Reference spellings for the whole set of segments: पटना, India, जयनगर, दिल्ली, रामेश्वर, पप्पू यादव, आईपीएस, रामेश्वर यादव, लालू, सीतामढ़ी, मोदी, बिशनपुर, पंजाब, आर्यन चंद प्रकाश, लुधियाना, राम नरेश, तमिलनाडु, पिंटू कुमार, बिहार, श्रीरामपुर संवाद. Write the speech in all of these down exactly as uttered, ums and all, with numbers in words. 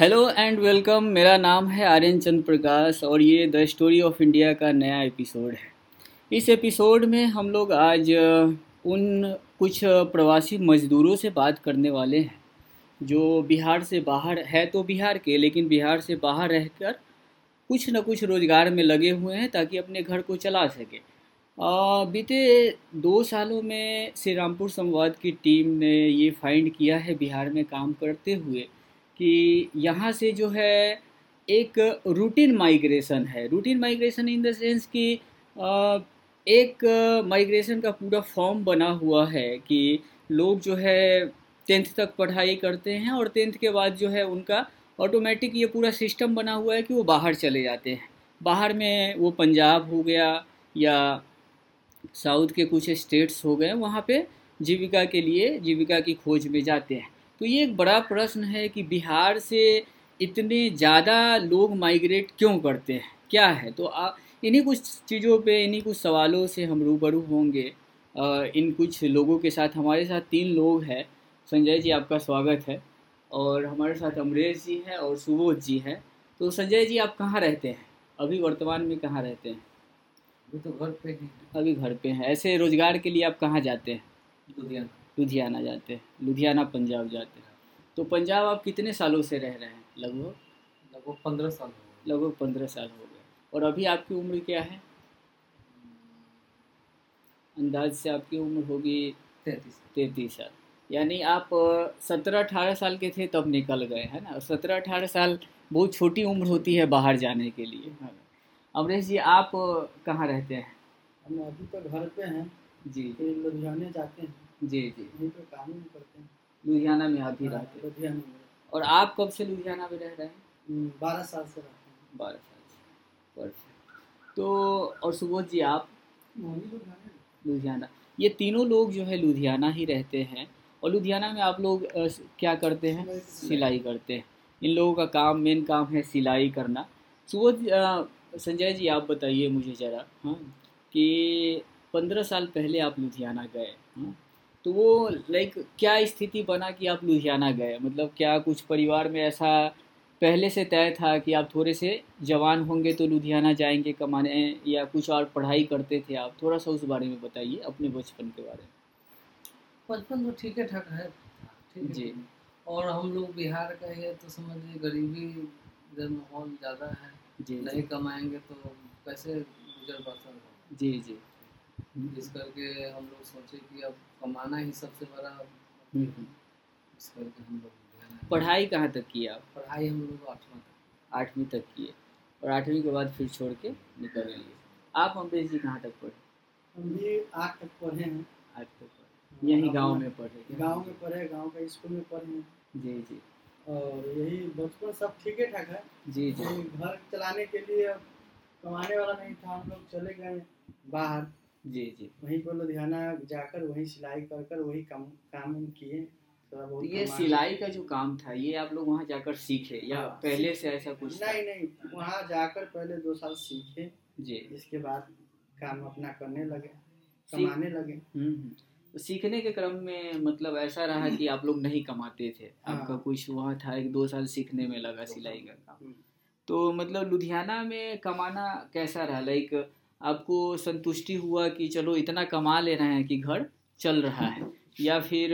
Hello and welcome. मेरा नाम है आर्यन चंद प्रकाश और ये द स्टोरी ऑफ इंडिया का नया एपिसोड है। इस एपिसोड में हम लोग आज उन कुछ प्रवासी मजदूरों से बात करने वाले हैं जो बिहार से बाहर है तो बिहार के, लेकिन बिहार से बाहर रहकर कुछ न कुछ रोज़गार में लगे हुए हैं ताकि अपने घर को चला सके। बीते दो सालों में श्रीरामपुर संवाद की टीम ने ये फाइंड किया है बिहार में काम करते हुए कि यहाँ से जो है एक रूटीन माइग्रेशन है। Routine migration in the sense कि एक माइग्रेशन का पूरा फॉर्म बना हुआ है कि लोग जो है टेंथ तक पढ़ाई करते हैं और टेंथ के बाद जो है उनका ऑटोमेटिक ये पूरा सिस्टम बना हुआ है कि वो बाहर चले जाते हैं। बाहर में वो पंजाब हो गया या साउथ के कुछ स्टेट्स हो गए, वहाँ पे जीविका के लिए, जीविका की खोज में जाते हैं। तो ये एक बड़ा प्रश्न है कि बिहार से इतने ज़्यादा लोग माइग्रेट क्यों करते हैं, क्या है। तो आप इन्हीं कुछ चीज़ों पे, इन्हीं कुछ सवालों से हम रूबरू होंगे इन कुछ लोगों के साथ। हमारे साथ तीन लोग हैं। संजय जी, आपका स्वागत है। और हमारे साथ अमरेश जी हैं और सुबोध जी हैं। तो संजय जी, आप कहाँ रहते हैं अभी, वर्तमान में कहाँ रहते हैं? अभी तो घर पे हैं। अभी घर पे हैं। ऐसे रोज़गार के लिए आप कहाँ जाते हैं? लुधियाना लुधियाना जाते हैं। लुधियाना पंजाब जाते हैं। तो पंजाब आप कितने सालों से रह रहे हैं? लगभग लगभग पंद्रह साल लगभग पंद्रह साल हो गए। और अभी आपकी उम्र क्या है? अंदाज से आपकी उम्र होगी तैंतीस तैंतीस साल। यानी आप सत्रह अठारह साल के थे तब निकल गए, है ना। सत्रह अठारह साल बहुत छोटी उम्र होती है बाहर जाने के लिए। अमरेश जी, आप कहाँ रहते हैं? हम अभी तो घर पे हैं जी। लुधियाना जाते हैं जी जी यहीं पे काम करते हैं। लुधियाना में अभी रहते हैं? लुधियाना में। और आप कब से लुधियाना में रह रहे हैं? बारह साल से रहते हैं। बारह साल से। तो और सुबोध जी, आप? लुधियाना। ये तीनों लोग जो है लुधियाना ही रहते हैं। और लुधियाना में आप लोग क्या करते हैं? सिलाई करते हैं। इन लोगों का काम, मेन काम है सिलाई करना। सुबोध, संजय जी, आप बताइए मुझे ज़रा, हाँ, कि पंद्रह साल पहले आप लुधियाना गए, हाँ, तो वो लाइक क्या स्थिति बना कि आप लुधियाना गए? मतलब क्या कुछ परिवार में ऐसा पहले से तय था कि आप थोड़े से जवान होंगे तो लुधियाना जाएंगे कमाने, या कुछ और पढ़ाई करते थे आप? थोड़ा सा उस बारे में बताइए, अपने बचपन के बारे में। बचपन तो ठीक ठाक है, ठीक जी। और हम लोग बिहार का है तो समझिए गरीबी इधर माहौल ज़्यादा है जी, नहीं जी। कमाएंगे तो कैसे गुजर बसर होगा जी जी इस करके हम लोग सोचे कि अब कमाना ही सबसे बड़ा, इस करके हम लोग। पढ़ाई कहाँ तक की आप? पढ़ाई हम लोग आठवीं तक आठवीं तक किए और आठवीं के बाद फिर छोड़ के निकल गए। आप अमरेश जी कहाँ तक पढ़े? हम भी आठ तक पढ़े हैं। आठ तक पढ़े, यही गाँव में पढ़े? गाँव में पढ़े, गाँव का स्कूल में पढ़े हैं जी जी। और यही बचपन सब ठीक ठाक है जी जी। घर चलाने के लिए अब कमाने वाला नहीं था, हम लोग चले गए बाहर जी जी। वहीं पर लुधियाना जाकर वहीं सिलाई कर कर वही काम काम किए थोड़ा बहुत। ये सिलाई का जो काम था ये आप लोग वहाँ जाकर सीखे या पहले से ऐसा कुछ? नहीं नहीं, वहाँ जाकर पहले दो साल सीखे जी। इसके बाद काम अपना करने लगे, कमाने लगे। सीखने के क्रम में मतलब ऐसा रहा कि आप लोग नहीं कमाते थे, आपका कुछ वहाँ था, एक दो साल सीखने में लगा सिलाई का काम। तो मतलब लुधियाना में कमाना कैसा रहा? लाइक आपको संतुष्टि हुआ कि चलो इतना कमा ले रहे हैं कि घर चल रहा है, या फिर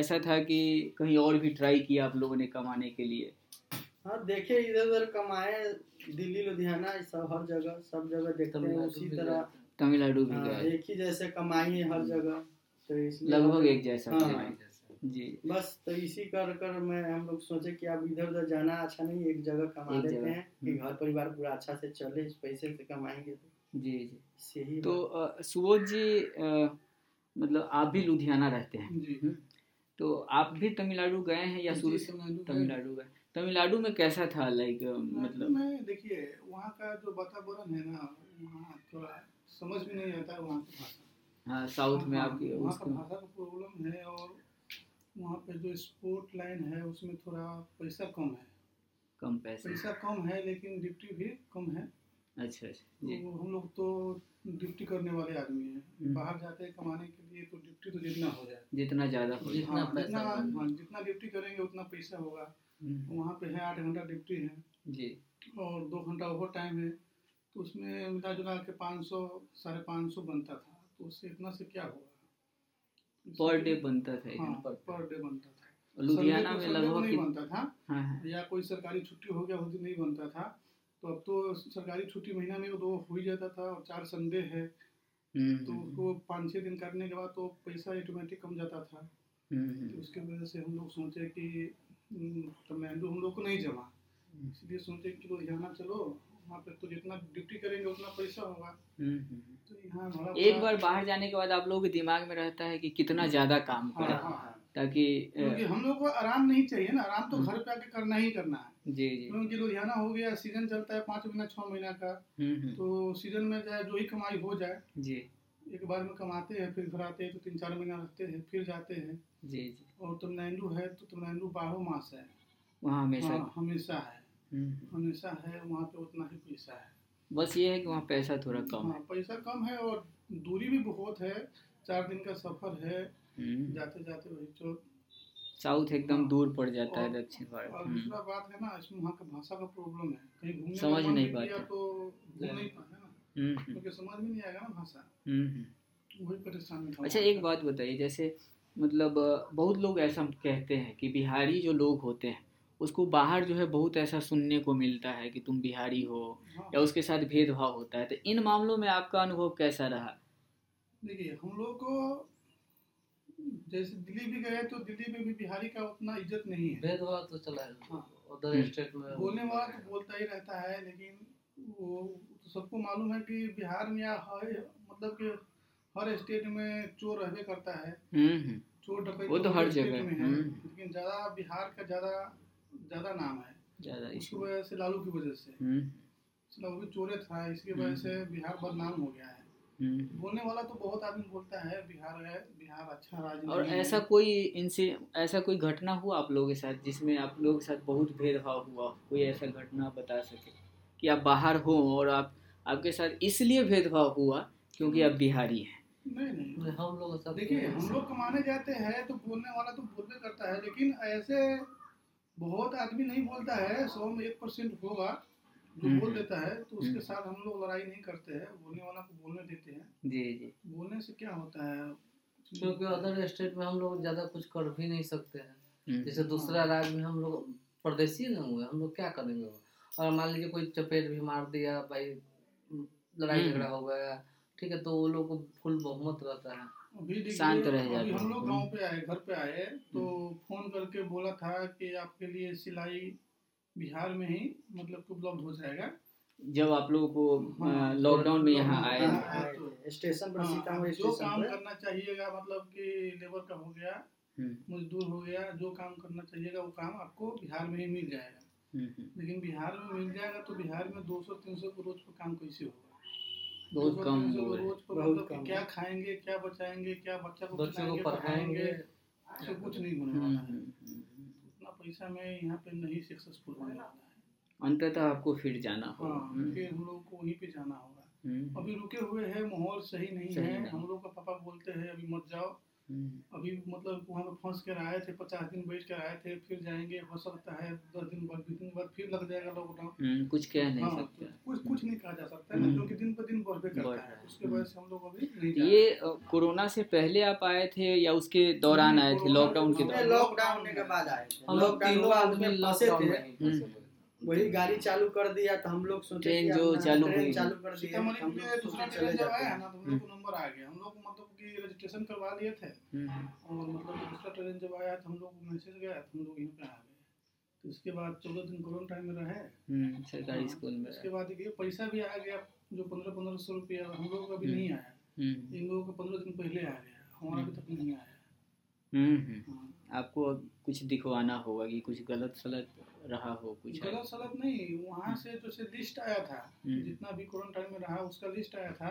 ऐसा था कि कहीं और भी ट्राई किया आप लोगों ने कमाने के लिए? हाँ, देखे इधर उधर कमाए, दिल्ली लुधियाना सब हर जगह सब जगह देखते हैं। उसी तरह तमिलनाडु भी गए, एक ही जैसे कमाई है हर जगह, तो लगभग एक जैसा, हाँ, जैसा जी। बस तो इसी कर कर मैं हम लोग सोचे कि अब इधर उधर जाना अच्छा नहीं, एक जगह कमा लेते हैं कि घर परिवार पूरा अच्छा से चले, इस पैसे से कमाएंगे तो जी जी सही। तो सुबोध जी, आ, मतलब आप भी लुधियाना रहते हैं जी। तो आप भी तमिलनाडु गए हैं या शुरू से तमिलनाडु गए? तमिलनाडु में कैसा था लाइक मतलब? देखिए वहाँ का जो वातावरण है ना, वहाँ थोड़ा समझ में नहीं आता वहाँ की भाषा। हाँ, साउथ में आपकी वहाँ पर भाषा का प्रॉब्लम है और वहाँ पे जो स्पोर्ट लाइन है उसमें थोड़ा पैसा कम है। कम पैसा पैसा कम है लेकिन ड्यूटी भी कम है अच्छा अच्छा जी। तो हम लोग तो ड्यूटी करने वाले आदमी हैं, बाहर जाते हैं कमाने के लिए, तो ड्यूटी तो जितना हो जाए, जितना ज़्यादा हो जाए, हाँ, जितना हाँ, जितना ड्यूटी करेंगे उतना पैसा होगा। वहाँ पे है आठ घंटा ड्यूटी है जी, और दो घंटा ओवर टाइम है, तो उसमें मिला जुला के पाँच सौ साढ़े पाँच सौ बनता था। तो उससे इतना से क्या होगा, पर डे बनता था, पर डे बनता था। लुधियाना में लगभग नहीं बनता था, या कोई सरकारी छुट्टी हो गया उस दिन नहीं बनता था। तो अब तो सरकारी छुट्टी महीना में तो हो ही जाता था, और चार संडे है तो उसको पाँच छः दिन करने के बाद तो पैसा ऑटोमेटिक कम जाता था। तो उसके वजह से हम लोग सोचे कि तमिलनाडु हम लोग को नहीं जमा, इसलिए सोचे कि लुधियाना चलो, वहाँ पे तो जितना ड्यूटी करेंगे उतना पैसा होगा। तो यहाँ एक बार बाहर जाने के बाद आप लोगों के दिमाग में रहता है कि कितना ज़्यादा काम करें, ताकि हम लोग को आराम नहीं चाहिए ना, आराम तो घर पे आके करना ही करना है जी जी। क्योंकि लुधियाना हो गया, सीजन चलता है पाँच महीना छः महीना का, तो सीजन में जाए जो ही कमाई हो जाए जी, एक बार में कमाते हैं, फिर घर आते हैं तो तीन चार महीना रहते हैं, फिर जाते हैं जी जी। और तमिलनाडु है तो तमिलनाडु बारह मास है, वहाँ हमेशा हमेशा है हमेशा है वहाँ पे उतना ही पैसा है। बस ये है कि वहाँ पैसा थोड़ा कम है, पैसा कम है और दूरी भी बहुत है, चार दिन का सफर है जाते जाते, वही तो साउथ एकदम दूर पड़ जाता है दक्षिण भारत। और दूसरा बात है ना, इसमें वहाँ का भाषा का प्रॉब्लम है, कहीं घूमने समझ नहीं पाया तो घूम नहीं पाया ना, क्योंकि समझ में नहीं आएगा ना भाषा, वही परेशानी। अच्छा एक बात बताइए, जैसे मतलब बहुत लोग ऐसा कहते हैं कि बिहारी जो लोग होते हैं उसको बाहर जो है बहुत ऐसा सुनने को मिलता है कि तुम बिहारी हो, या उसके साथ भेदभाव होता है, तो इन मामलों में आपका अनुभव कैसा रहा? देखिए हम लोग को जैसे दिल्ली भी गए तो दिल्ली में भी बिहारी का उतना इज्जत नहीं है, भेदभाव तो चला है उधर स्टेट में, बोलने वाला तो बोलता ही रहता है। लेकिन वो तो सबको मालूम है कि बिहार में हर मतलब कि हर स्टेट में चोर रहबे करता है, चोर डकैत वो तो हर जगह में है, लेकिन ज़्यादा बिहार का ज़्यादा ज़्यादा नाम है, ज़्यादा इसकी वजह से लालू की वजह से, लालू भी चोरे था, इसकी वजह से बिहार बदनाम हो गया है। बोलने वाला तो बहुत आदमी बोलता है बिहार है, बिहार अच्छा राज्य। और ऐसा कोई इनसे ऐसा कोई घटना हुआ आप लोगों के साथ जिसमें आप लोगों के साथ बहुत भेदभाव हुआ, कोई ऐसा घटना बता सके कि आप बाहर हो और आप आपके साथ इसलिए भेदभाव हुआ क्योंकि आप बिहारी हैं? नहीं नहीं, हम लोग सब देखिए हम लोग कमाने जाते हैं तो बोलने वाला तो बोलते करता है, लेकिन ऐसे बहुत आदमी नहीं बोलता है, सौ में एक परसेंट होगा जो बोल देता है, तो उसके साथ हम लोग लड़ाई नहीं करते हैं, बोलने वाला को बोलने देते हैं जी जी। बोलने से क्या होता है, क्योंकि अदर स्टेट में हम लोग ज्यादा कुछ कर भी नहीं सकते हैं, जैसे दूसरा राज्य में हम लोग परदेसी ना हुए, हम लोग क्या करेंगे। और मान लीजिए कोई चपेट भी मार दिया भाई, लड़ाई झगड़ा हो गया, ठीक है, तो वो लोग को फुल बहुमत रहता है, शांत रह जाते हैं। हम लोग गाँव पे आए, घर पे आए तो फोन करके बोला था कि आपके लिए सिलाई बिहार में ही मतलब उपलब्ध हो जाएगा जब आप लोगों को लॉकडाउन में यहाँ आए, स्टेशन पर जो काम करना चाहिएगा मतलब कि लेबर का हो गया, मजदूर हो गया, जो काम करना चाहिएगा वो काम आपको बिहार में ही मिल जाएगा। लेकिन बिहार में मिल जाएगा तो बिहार में दो सौ तीन सौ को रोज पर काम कैसे होगा, बहुत कम रोज पर, क्या खाएंगे क्या बचाएंगे, क्या बच्चा को पढ़ाएंगे, ऐसा कुछ नहीं होने वाला है, पैसा में यहाँ पे नहीं सक्सेसफुल होने वाला है। अंततः आपको फिर जाना होगा, फिर हम लोग को वहीं पे जाना होगा। अभी रुके हुए हैं, माहौल सही नहीं सही है, हम लोग का पापा बोलते हैं अभी मत जाओ, अभी मतलब वहाँ पे फंस कर आए थे, पचास दिन बैठ कर आए थे, फिर जाएंगे, हो सकता है दस दिन बाद बीस दिन बाद फिर लग जाएगा लॉकडाउन, कुछ कह नहीं सकते, कुछ कुछ नहीं कहा जा सकता है, क्योंकि दिन पर दिन बढ़ते करता है, उसके वजह से हम लोग अभी नहीं। ये कोरोना से पहले आप आए थे या उसके दौरान आए थे? लॉकडाउन के दौरान, लॉकडाउन होने के बाद आए थे, लॉकडाउन वही गाड़ी चालू कर दिया तो हम लोग सोचे ट्रेन जो चालू हुई चालू कर दिया, हम लोग चले जाते हैं ना, तो हम लोग को नंबर आ गया, हम लोग मतलब कि रजिस्ट्रेशन करवा लिए थे, और मतलब दूसरा ट्रेन जब आया तो हम लोग को मैसेज गया, हम लोग यहाँ पे आ गए। तो उसके बाद चौदह दिन क्वारंटाइन में रहे सरकारी स्कूल में, उसके बाद ये पैसा भी आ गया जो पंद्रह पंद्रह सौ रुपया हम लोग का भी नहीं आया, इन लोगों का पंद्रह दिन पहले आ गया, हमारा भी तक नहीं आया। आपको कुछ दिखवाना होगा कि कुछ गलत सलत रहा हो, कुछ गलत सलत नहीं, वहाँ से जैसे लिस्ट आया था, जितना भी क्वारंटाइन में रहा उसका लिस्ट आया था,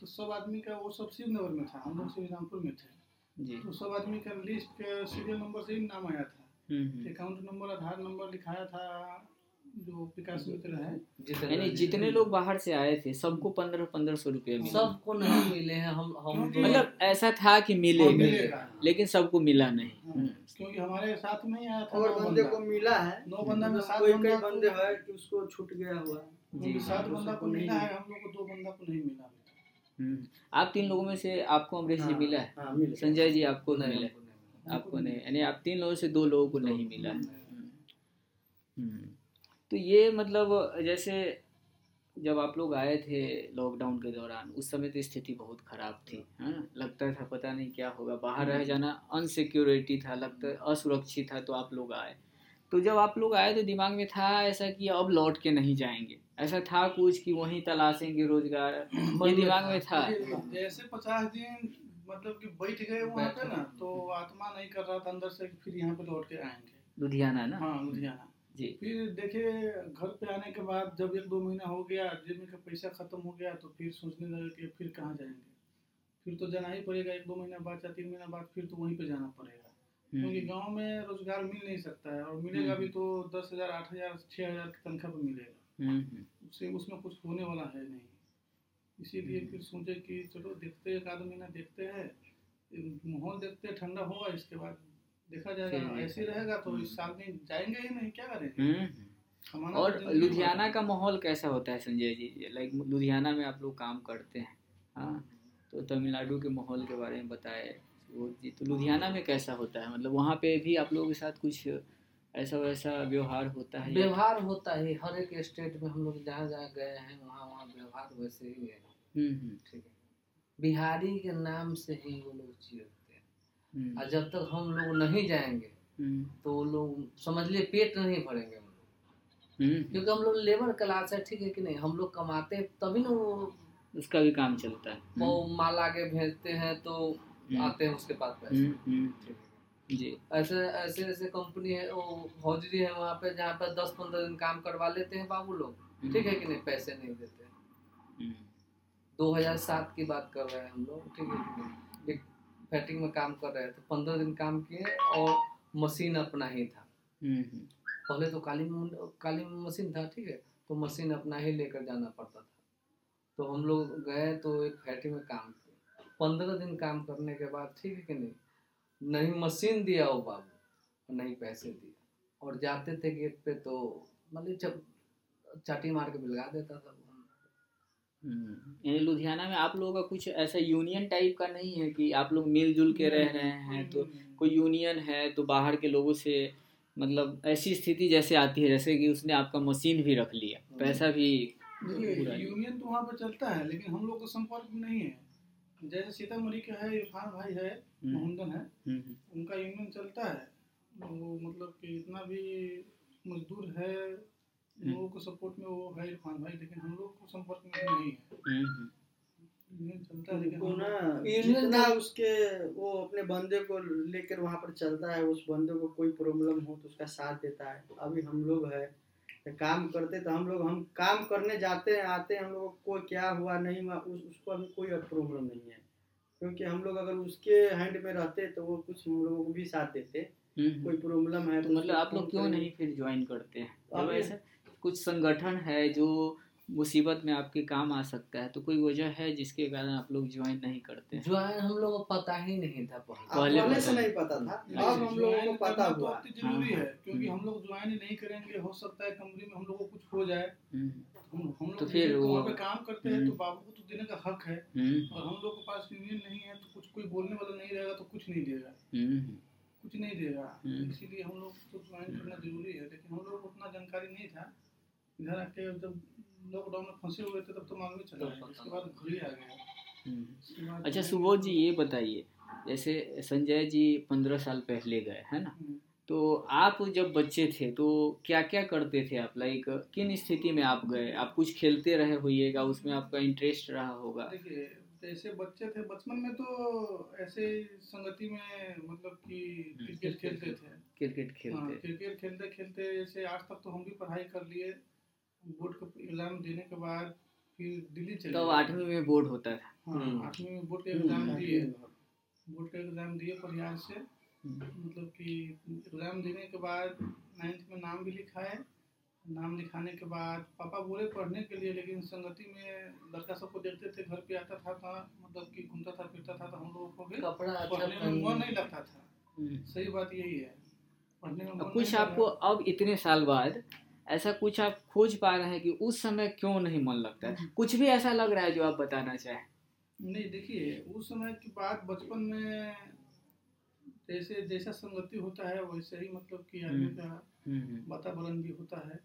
तो सब आदमी का वो सब श्रीनगर में था, हम लोग श्रीरामपुर में थे जी, तो सब आदमी का लिस्ट के सीरियल नंबर से ही नाम आया था, अकाउंट नंबर आधार नंबर लिखाया था जो विकास मित्र है जितने, जितने लोग बाहर से आए थे सबको पंद्रह पंद्रह सौ रुपये मिले, सबको नहीं मिले हैं। हम हम मतलब ऐसा था कि मिले, मिले लेकिन सबको मिला नहीं, क्योंकि हमारे साथ में आया था। और बंदे को मिला है, नौ बंदा में सात बंदे है कि उसको छूट गया हुआ है, सात बंदा को मिला है, हम लोग को दो बंदा को नहीं मिला। आप तीन लोगों में से आपको अमरीश जी मिला है, संजय जी आपको नहीं मिला, आपको नहीं, यानी आप तीन लोगों से दो लोगों को नहीं मिला है। तो ये मतलब जैसे जब आप लोग आए थे लॉकडाउन के दौरान, उस समय तो स्थिति बहुत खराब थी, है ना, लगता था पता नहीं क्या होगा, बाहर रह जाना अनसिक्योरिटी था, लगता असुरक्षित था। तो आप लोग आए, तो जब आप लोग आए तो दिमाग में था ऐसा कि अब लौट के नहीं जाएंगे, ऐसा था कुछ कि वहीं तलाशेंगे रोजगार, ये दिमाग में था? ऐसे पचास दिन मतलब कि बैठ गए वहाँ पे ना, तो आत्मा नहीं कर रहा था अंदर से कि फिर यहाँ पे लौट के आएंगे। लुधियाना ना? हाँ लुधियाना जी। फिर देखे घर पे आने के बाद जब एक दो महीना हो गया, जेब में पैसा खत्म हो गया, तो फिर सोचने लगे कि फिर कहाँ जाएंगे, फिर तो जाना ही पड़ेगा, एक दो महीना बाद या तीन महीना बाद फिर तो वहीं पे जाना पड़ेगा, क्योंकि गांव में रोजगार मिल नहीं सकता है, और मिलेगा भी तो दस हजार आठ हजार छह हजार की तनख्वाह पे मिलेगा, उससे उसमें कुछ होने वाला है नहीं। इसीलिए फिर सोचे कि चलो देखते एक आध महीना देखते हैं, माहौल देखते हैं, ठंडा होगा, इसके बाद देखा जाएगा। ऐसे रहेगा तो इस साल में जाएंगे ही नहीं, क्या करेंगे। और लुधियाना का माहौल कैसा होता है संजय जी? लाइक लुधियाना में आप लोग काम करते हैं, हाँ, तो तमिलनाडु के माहौल के बारे में बताए वो जी। तो लुधियाना में कैसा होता है, मतलब वहाँ पे भी आप लोगों के साथ कुछ ऐसा वैसा व्यवहार होता है? व्यवहार होता है, हर एक स्टेट में हम लोग जहाँ जहाँ गए हैं वहाँ वहाँ व्यवहार वैसे ही है। ठीक है, बिहारी के नाम से ही वो लोग चिढ़ते हैं, और जब तक हम लोग नहीं जाएंगे तो वो लोग समझ लिए पेट नहीं भरेंगे हम लोग, क्योंकि हम लोग लेबर क्लास है। ठीक है कि नहीं, हम लोग कमाते हैं तभी ना वो उसका भी काम चलता है, वो माल आगे भेजते हैं तो आते हैं उसके पास पैसे जी। ऐसे ऐसे ऐसे कंपनी है, वो हौजरी है वहाँ पे, जहाँ पे दस पंद्रह दिन काम करवा लेते हैं बाबू लोग। ठीक है कि नहीं, पैसे नहीं देते। दो हजार सात की बात कर रहे हैं हम लोग, ठीक है, एक फैक्ट्री में काम कर रहे हैं, तो पंद्रह दिन काम किए और मशीन अपना ही था, पहले तो काली काली मशीन था, ठीक है, तो मशीन अपना ही लेकर जाना पड़ता था। तो हम लोग गए तो एक फैक्ट्री में काम, पंद्रह दिन काम करने के बाद, ठीक है कि नहीं, नहीं मशीन दिया वो बाबू, नहीं पैसे दिया, और जाते थे गेट पे तो मतलब चाटी मार के बिलगा देता था। यानी लुधियाना में आप लोगों का कुछ ऐसा यूनियन टाइप का नहीं है कि आप लोग मिलजुल के रह रहे हैं, तो कोई यूनियन है तो बाहर के लोगों से मतलब ऐसी स्थिति जैसे आती है जैसे कि उसने आपका मशीन भी रख लिया, पैसा भी। यूनियन तो वहाँ पर चलता है, लेकिन हम लोग को संपर्क नहीं है। जैसे सीतामढ़ी का है इरफान भाई है, मोहम्मदन है, उनका यूनियन चलता है, वो मतलब कि इतना भी मजदूर है लोगों को सपोर्ट में वो है इरफान भाई, लेकिन हम लोग को संपर्क में नहीं है। यूनियन चलता है लेकिन यूनियन ना उसके वो अपने बंदे को लेकर वहाँ पर चलता है, उस बंदे को कोई प्रॉब्लम हो तो उसका साथ देता है। अभी हम लोग है काम करते, तो हम लोग हम काम करने जाते हैं, आते हैं, हम लोगों को क्या हुआ नहीं, उस, उसको अभी कोई प्रॉब्लम नहीं है, क्योंकि हम लोग अगर उसके हैंड में रहते तो वो कुछ हम लोगों को भी साथ देते। कोई प्रॉब्लम है तो, तो मतलब आप लोग क्यों नहीं फिर ज्वाइन करते हैं? अब ऐसा कुछ संगठन है जो मुसीबत में आपके काम आ सकता है, तो कोई वजह है जिसके कारण आप लोग ज्वाइन नहीं करते? ज्वाइन हम लोगों को पता ही नहीं था, पहले से नहीं पता था, अब हम लोगों को पता हुआ। जरूरी है क्योंकि हम लोग ज्वाइन नहीं करेंगे, हो सकता है कमरे में हम लोगों को कुछ हो जाए, हम हम लोग वहाँ पे काम करते हैं तो बाबू को तो देने का हक है, और हम लोग के पास यूनियन नहीं है तो कुछ कोई बोलने वाला नहीं रहेगा, तो कुछ नहीं देगा, कुछ नहीं देगा, इसीलिए हम लोग को ज्वाइन करना जरूरी है। लेकिन हम लोग को उतना जानकारी नहीं था, इधर आके जब लॉकडाउन में फंसे हुए थे तब तो मालूम चला, उसके बाद घर ही आ गए। अच्छा सुबोध जी ये बताइए, जैसे संजय जी पंद्रह साल पहले गए है ना, तो आप जब बच्चे थे तो क्या क्या करते थे आप, लाइक किन स्थिति में आप गए? आप कुछ खेलते रहे होइएगा, उसमें आपका इंटरेस्ट रहा होगा। देखिए जैसे बच्चे थे बचपन में तो ऐसे संगति में मतलब कि क्रिकेट खेलते थे, क्रिकेट खेलते क्रिकेट खेलते खेलते जैसे आज तक तो हम भी पढ़ाई कर लिए। बोर्ड का एग्जाम देने के बाद फिर दिल्ली चले, तब आठवीं में बोर्ड होता था। हाँ, आठवीं में बोर्ड का एग्जाम दिए, बोर्ड का एग्जाम दिए प्रयाग से, मतलब कि एग्जाम देने के बाद नाइन्थ में नाम भी लिखा है, नाम लिखाने के बाद पापा बोले पढ़ने के लिए, लेकिन संगति में लड़का सबको देखते थे, घर पे आता था था मतलब कि घूमता था फिरता था, तो हम लोगों को भी पढ़ने में मन नहीं लगता था। सही बात यही है, पढ़ने में कुछ आपको अब इतने साल बाद ऐसा कुछ आप खोज पा रहे हैं कि उस समय क्यों नहीं मन लगता है? कुछ भी ऐसा लग रहा है जो आप बताना चाहें? नहीं, देखिए उस समय की बात, बचपन में जैसे जैसा संगति होता है वैसे ही मतलब कि आदमी का वातावरण भी होता है।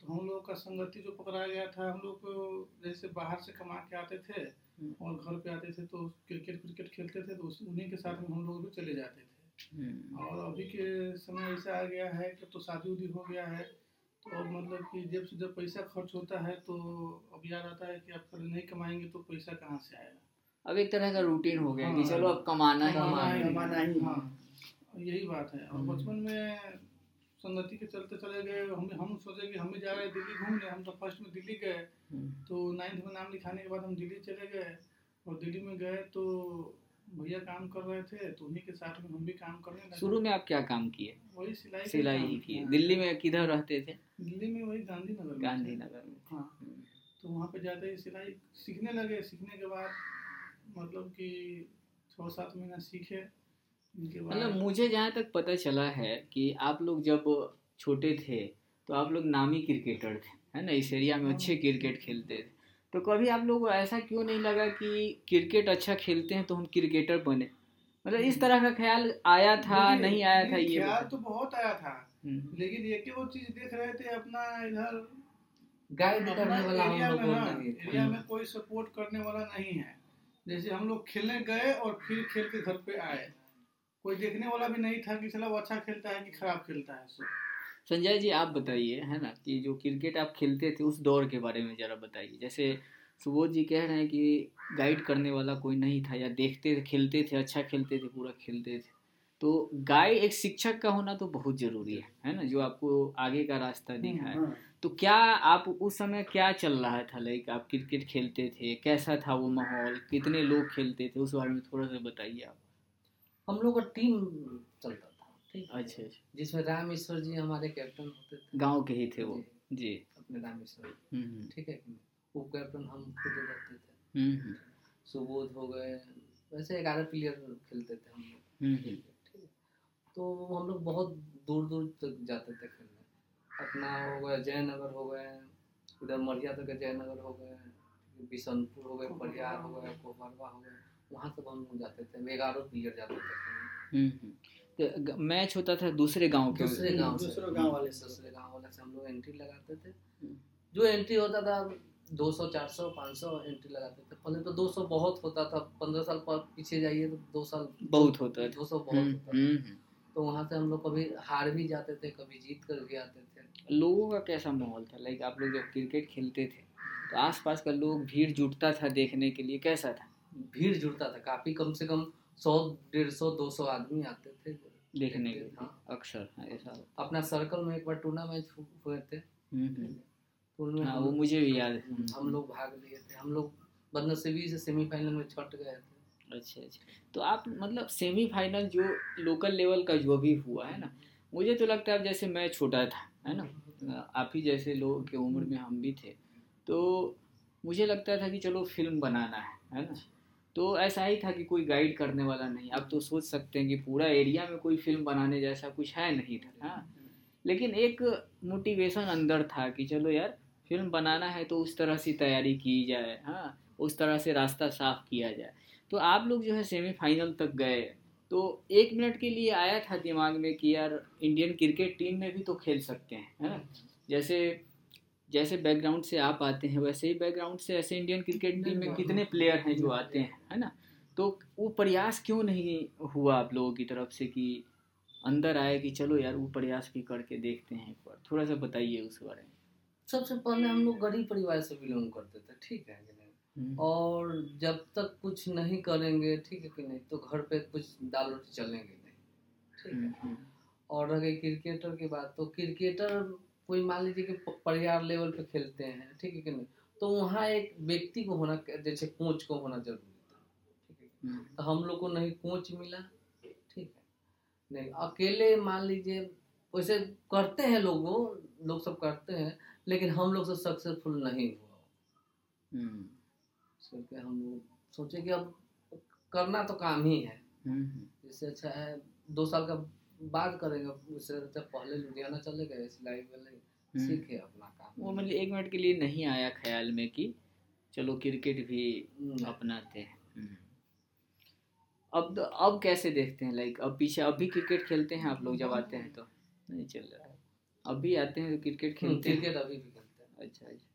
तो हम लोग का संगति जो पकड़ा गया था, हम लोग जैसे बाहर से कमा के आते थे और घर पे आते थे तो क्रिकेट क्रिकेट खेलते थे, तो उन्हीं के साथ में हम लोग भी चले जाते थे। और अभी के समय ऐसा आ गया है कि तो शादी उदी हो गया है, तो मतलब कि जब से जब पैसा खर्च होता है तो अब याद आता है कि आप नहीं कमाएंगे तो पैसा कहाँ से आएगा। अब एक तरह का रूटीन हो गया हाँ, कि चलो अब कमाना ही कमाना ही हाँ, यही बात है। और बचपन में संगति के चलते चले गए, हम हम सोचे कि हम भी जा रहे हैं दिल्ली घूमने। हम तो फर्स्ट में दिल्ली गए, तो नाइन्थ में नाम लिखाने के बाद हम दिल्ली चले गए। और दिल्ली में गए तो भैया काम कर रहे थे, तो उन्हीं के साथ में हम भी काम कर रहे थे। शुरू में आप क्या काम किए? वही सिलाई सिलाई ही किए। दिल्ली में किधर रहते थे? दिल्ली में वही गांधीनगर गांधीनगर में हाँ। तो वहाँ पे जाते ही सिलाई सीखने लगे। सीखने के बाद मतलब कि छः सात महीना सीखे। मतलब मुझे जहाँ तक पता चला है कि आप लोग जब छोटे थे तो आप लोग नामी क्रिकेटर थे, है ना, इस एरिया में अच्छे क्रिकेट खेलते थे। तो कभी आप लोग ऐसा क्यों नहीं लगा कि क्रिकेट अच्छा खेलते हैं तो हम क्रिकेटर बने? मतलब इस तरह का ख्याल आया था? नहीं आया था? ये ख्याल तो बहुत आया था, लेकिन ये कि वो चीज देख रहे थे अपना इधर गाइड करने वाला एरिया में कोई सपोर्ट करने वाला नहीं है। जैसे हम लोग खेलने गए और फिर खेल के घर पे आए, कोई देखने वाला भी नहीं था कि चला वो अच्छा खेलता है कि खराब खेलता है। संजय जी आप बताइए, है ना, कि जो क्रिकेट आप खेलते थे उस दौर के बारे में ज़रा बताइए। जैसे सुबोध जी कह रहे हैं कि गाइड करने वाला कोई नहीं था, या देखते थे खेलते थे, अच्छा खेलते थे, पूरा खेलते थे। तो गाइड, एक शिक्षक का होना तो बहुत ज़रूरी है, है ना, जो आपको आगे का रास्ता दिखाए। तो क्या आप उस समय क्या चल रहा था, लाइक आप क्रिकेट खेलते थे, कैसा था वो माहौल, कितने लोग खेलते थे, उस बारे में थोड़ा सा बताइए आप। हम लोग का टीम चलता था, अच्छा, जिसमें रामेश्वर जी हमारे कैप्टन होते थे, गांव के ही थे वो जी, अपने रामेश्वर, ठीक है, उप कैप्टन हम खुद रहते थे। सुबोध हो गए, वैसे ग्यारह प्लेयर खेलते थे हम लोग, ठीक है। तो हम लोग बहुत दूर दूर तक जाते थे खेलने। पटना हो गया, जयनगर हो गए, उधर मरिया तक जयनगर हो गए, बिशनपुर हो गए, परिहार हो गए, कोबरवा हो गए, वहाँ सब हम लोग जाते थे। ग्यारह प्लेयर जाते थे। मैच होता था दूसरे गांव के दूसरे गांव दूसरे गांव वाले दूसरे गांव वाले से हम लोग एंट्री लगाते थे। जो एंट्री होता था दो सौ चार सौ पाँच सौ एंट्री लगाते थे। पहले तो दो सौ बहुत होता था, पंद्रह साल पीछे जाइए तो दो साल बहुत होता है, दो सौ बहुत होता था। तो वहाँ से हम लोग कभी हार भी जाते थे, कभी जीत कर भी आते थे। लोगों का कैसा माहौल था, लाइक आप लोग जब क्रिकेट खेलते थे तो आस पास का लोग भीड़ जुटता था देखने के लिए? कैसा था? भीड़ जुटता था काफ़ी, कम से कम सौ डेढ़ सौ दो सौ आदमी आते थे देखने के लिए अक्सर। ऐसा अपना सर्कल में एक बार टूर्नामेंट हुए थे, हाँ, वो मुझे भी याद है, हम लोग भाग लिए थे। हम लोग बदनसीबी से सेमीफाइनल में छट गए थे। अच्छा अच्छा, तो आप मतलब सेमीफाइनल जो लोकल लेवल का जो भी हुआ है ना, मुझे तो लगता है जैसे मैं छोटा था, है ना, आप ही जैसे लोग के उम्र में हम भी थे, तो मुझे लगता था कि चलो फिल्म बनाना है, है ना। तो ऐसा ही था कि कोई गाइड करने वाला नहीं। आप तो सोच सकते हैं कि पूरा एरिया में कोई फिल्म बनाने जैसा कुछ है नहीं था, हाँ, लेकिन एक मोटिवेशन अंदर था कि चलो यार फिल्म बनाना है तो उस तरह से तैयारी की जाए, हाँ, उस तरह से रास्ता साफ किया जाए। तो आप लोग जो है सेमीफाइनल तक गए, तो एक मिनट के लिए आया था दिमाग में कि यार इंडियन क्रिकेट टीम में भी तो खेल सकते हैं, है ना, जैसे जैसे बैकग्राउंड से आप आते हैं वैसे ही बैकग्राउंड से ऐसे इंडियन क्रिकेट टीम में कितने प्लेयर हैं जो आते हैं, है ना। तो वो प्रयास क्यों नहीं हुआ आप लोगों की तरफ से कि अंदर आए कि चलो यार वो प्रयास भी करके देखते हैं एक बार, थोड़ा सा बताइए उस बारे में। सबसे पहले हम लोग गरीब परिवार से बिलोंग करते थे, ठीक है, और जब तक कुछ नहीं करेंगे, ठीक है कि नहीं, तो घर पे कुछ दाल रोटी चलेंगे नहीं, ठीक है। और अगर क्रिकेटर की बात, तो क्रिकेटर कोई मान लीजिए कि परिवार लेवल पे खेलते हैं, ठीक है कि नहीं, तो वहाँ एक व्यक्ति को होना, जैसे कोच को होना जरूरी था, ठीक है। तो हम लोग को नहीं कोच मिला, ठीक है, नहीं अकेले मान लीजिए, वैसे करते हैं लोग वो, लोग सब करते हैं, लेकिन हम लोग से सक्सेसफुल नहीं हुआ। hmm. इसलिए हम लोग सोचे कि अब करना तो काम ही है, hmm. इससे अच्छा है दो साल का बाद करेंगे, उससे अच्छा पहले लुधियाना चले गए, सिलाई वाले सीखे अपना काम। वो मतलब एक मिनट के लिए नहीं आया ख्याल में कि चलो क्रिकेट भी अपनाते हैं। अब अब कैसे देखते हैं, लाइक अब पीछे अब भी क्रिकेट खेलते हैं आप लोग जब आते हैं तो? नहीं चल रहा है, अब भी आते हैं तो क्रिकेट खेलते हैं। क्रिकेट अभी भी खेलते हैं। अच्छा अच्छा,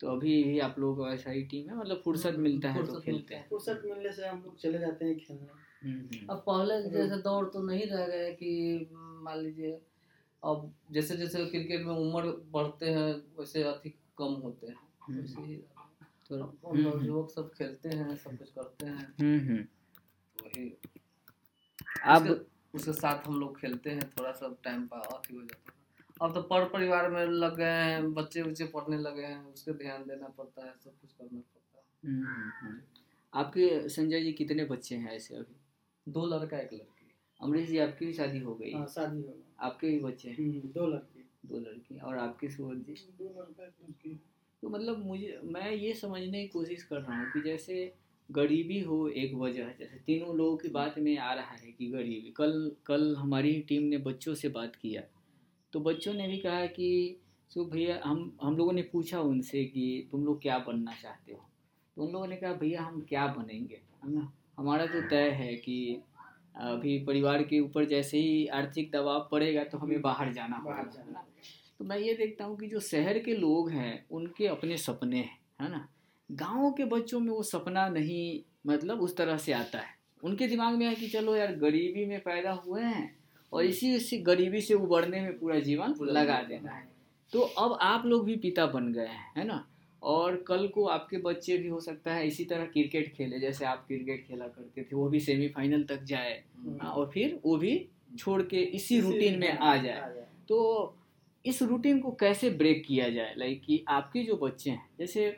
तो अभी भी आप लोगों को ऐसा ही टीम है, मतलब फुर्सत मिलता है तो खेलते हैं, फुर्सत मिलने से हम लोग चले जाते हैं खेलने। अब पहले जैसे दौड़ तो नहीं रह गया कि मान लीजिए अब जैसे जैसे क्रिकेट में उम्र बढ़ते हैं वैसे अधिक कम होते हैं, वैसे हम लोग सब खेलते हैं, सब कुछ करते हैं। अब उसके साथ हम लोग खेलते हैं, थोड़ा सा टाइम पास हो जाता है। अब तो पर परिवार में लग गए हैं, बच्चे बच्चे पढ़ने लगे हैं, उसके ध्यान देना पड़ता है, सब कुछ करना पड़ता है। आपके संजय जी कितने बच्चे हैं ऐसे अभी? दो लड़का एक लड़की। अमरीश जी आपकी भी शादी हो गई? शादी हो गई। आपके भी बच्चे हैं? दो लड़के दो लड़की। और आपकी सूरज जी? दो लड़का एक लड़की। तो मतलब मुझे मैं ये समझने की कोशिश कर रहा हूँ कि जैसे गरीबी हो एक वजह, जैसे तीनों लोगों की बात में आ रहा है कि गरीबी। कल कल हमारी टीम ने बच्चों से बात किया तो बच्चों ने भी कहा कि सो भैया हम हम लोगों ने पूछा उनसे कि तुम लोग क्या बनना चाहते हो, तो उन लोगों ने कहा भैया हम क्या बनेंगे, है ना, हमारा तो तय है कि अभी परिवार के ऊपर जैसे ही आर्थिक दबाव पड़ेगा तो हमें बाहर जाना होगा। तो मैं ये देखता हूँ कि जो शहर के लोग हैं उनके अपने सपने हैं, है ना, गाँव के बच्चों में वो सपना नहीं, मतलब उस तरह से आता है। उनके दिमाग में है कि चलो यार गरीबी में पैदा हुए हैं और इसी इसी गरीबी से उबरने में पूरा जीवन लगा देना है। तो अब आप लोग भी पिता बन गए हैं, है ना, और कल को आपके बच्चे भी हो सकता है इसी तरह क्रिकेट खेले, जैसे आप क्रिकेट खेला करते थे, वो भी सेमीफाइनल तक जाए और फिर वो भी छोड़ के इसी रूटीन में आ जाए। तो इस रूटीन को कैसे ब्रेक किया जाए, लाइक कि आपके जो बच्चे हैं, जैसे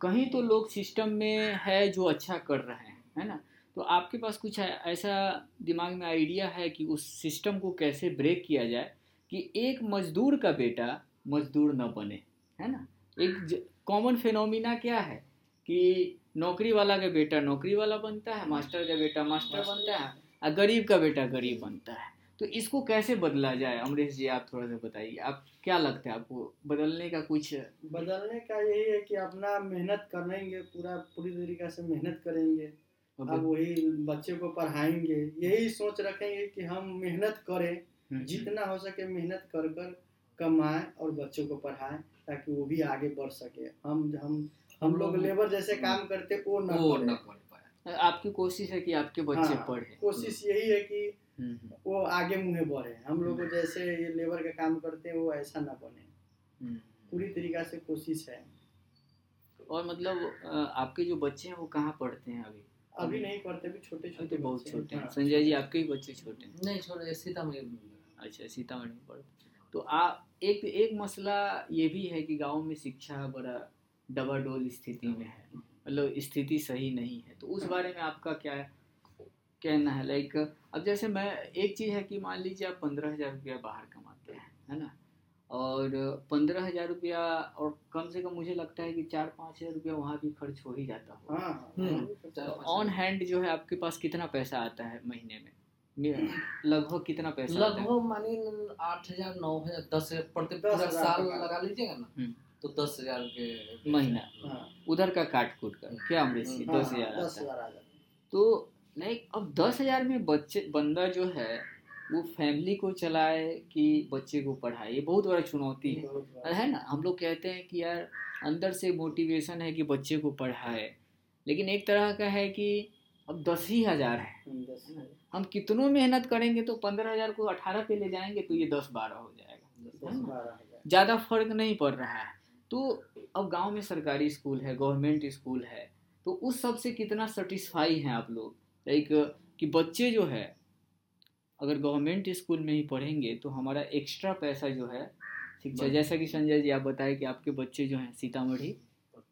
कहीं तो लोग सिस्टम में है जो अच्छा कर रहे हैं, है ना, तो आपके पास कुछ ऐसा दिमाग में आइडिया है कि उस सिस्टम को कैसे ब्रेक किया जाए कि एक मजदूर का बेटा मजदूर न बने, है ना? एक कॉमन फेनोमिना क्या है कि नौकरी वाला का बेटा नौकरी वाला बनता है, मास्टर का बेटा मास्टर बनता है, और गरीब का बेटा गरीब बनता है। तो इसको कैसे बदला जाए, अमरीश जी आप थोड़ा सा बताइए, आप क्या लगता है आपको बदलने का कुछ? बदलने का यही है कि अपना मेहनत करेंगे, पूरा पूरी तरीक़ा से मेहनत करेंगे, अब वही बच्चे को पढ़ाएंगे, यही सोच रखेंगे कि हम मेहनत करें, जितना हो सके मेहनत कर कर कमाएं और बच्चों को पढ़ाएं ताकि वो भी आगे बढ़ सके। हम हम हम लोग लेबर जैसे काम करते वो ना कर पाए। आपकी कोशिश है कि आपके बच्चे हाँ, पढ़े, कोशिश यही है कि वो आगे मुँहे बढ़े। हम लोग जैसे ये लेबर का काम करते हैं वो ऐसा ना बने, पूरी तरीका से कोशिश है। और मतलब आपके जो बच्चे हैं वो कहाँ पढ़ते हैं अभी? अभी नहीं पढ़ते, अभी छोटे छोटे, बहुत छोटे हैं। संजय जी आपके ही बच्चे छोटे हैं? नहीं छोटे, सीतामढ़ी में। अच्छा, सीतामढ़ी में पढ़ते। तो आप एक एक मसला ये भी है कि गाँव में शिक्षा बड़ा डबाडोल स्थिति में है, मतलब स्थिति सही नहीं है, तो उस बारे में आपका क्या कहना है? लाइक अब जैसे मैं एक चीज़ है कि मान लीजिए आप पंद्रह हज़ार रुपया बाहर कमाते हैं, है ना, और पंद्रह हज़ार रुपया और कम से कम मुझे लगता है कि चार पाँच हज़ार रुपया वहाँ भी खर्च हो ही जाता होगा। ऑन हैंड जो है आपके पास कितना पैसा आता है महीने में, लगभग कितना पैसा? लगभग मानिए आठ हज़ार नौ हज़ार दस हज़ार प्रति साल लगा लीजिएगा ना, तो दस हज़ार के महीना उधर का काट कूट कर क्या अमरीश जी दस हज़ार तो नहीं। अब दस हज़ार में बच्चे बंदा जो है वो फैमिली को चलाए कि बच्चे को पढ़ाए, ये बहुत बड़ा चुनौती है, है ना। हम लोग कहते हैं कि यार अंदर से मोटिवेशन है कि बच्चे को पढ़ाए, लेकिन एक तरह का है कि अब दस ही हज़ार है, हम कितनों मेहनत करेंगे तो पंद्रह हज़ार को अठारह पे ले जाएंगे तो ये दस बारह हो जाएगा, ज़्यादा फर्क नहीं पड़ रहा है। तो अब गाँव में सरकारी स्कूल है, गवर्नमेंट स्कूल है, तो उस सब से कितना सेटिस्फाई हैं आप लोग, लाइक कि बच्चे जो है अगर गवर्नमेंट स्कूल में ही पढ़ेंगे तो हमारा एक्स्ट्रा पैसा जो है शिक्षा, जैसा कि संजय जी आप बताए कि आपके बच्चे जो हैं सीतामढ़ी,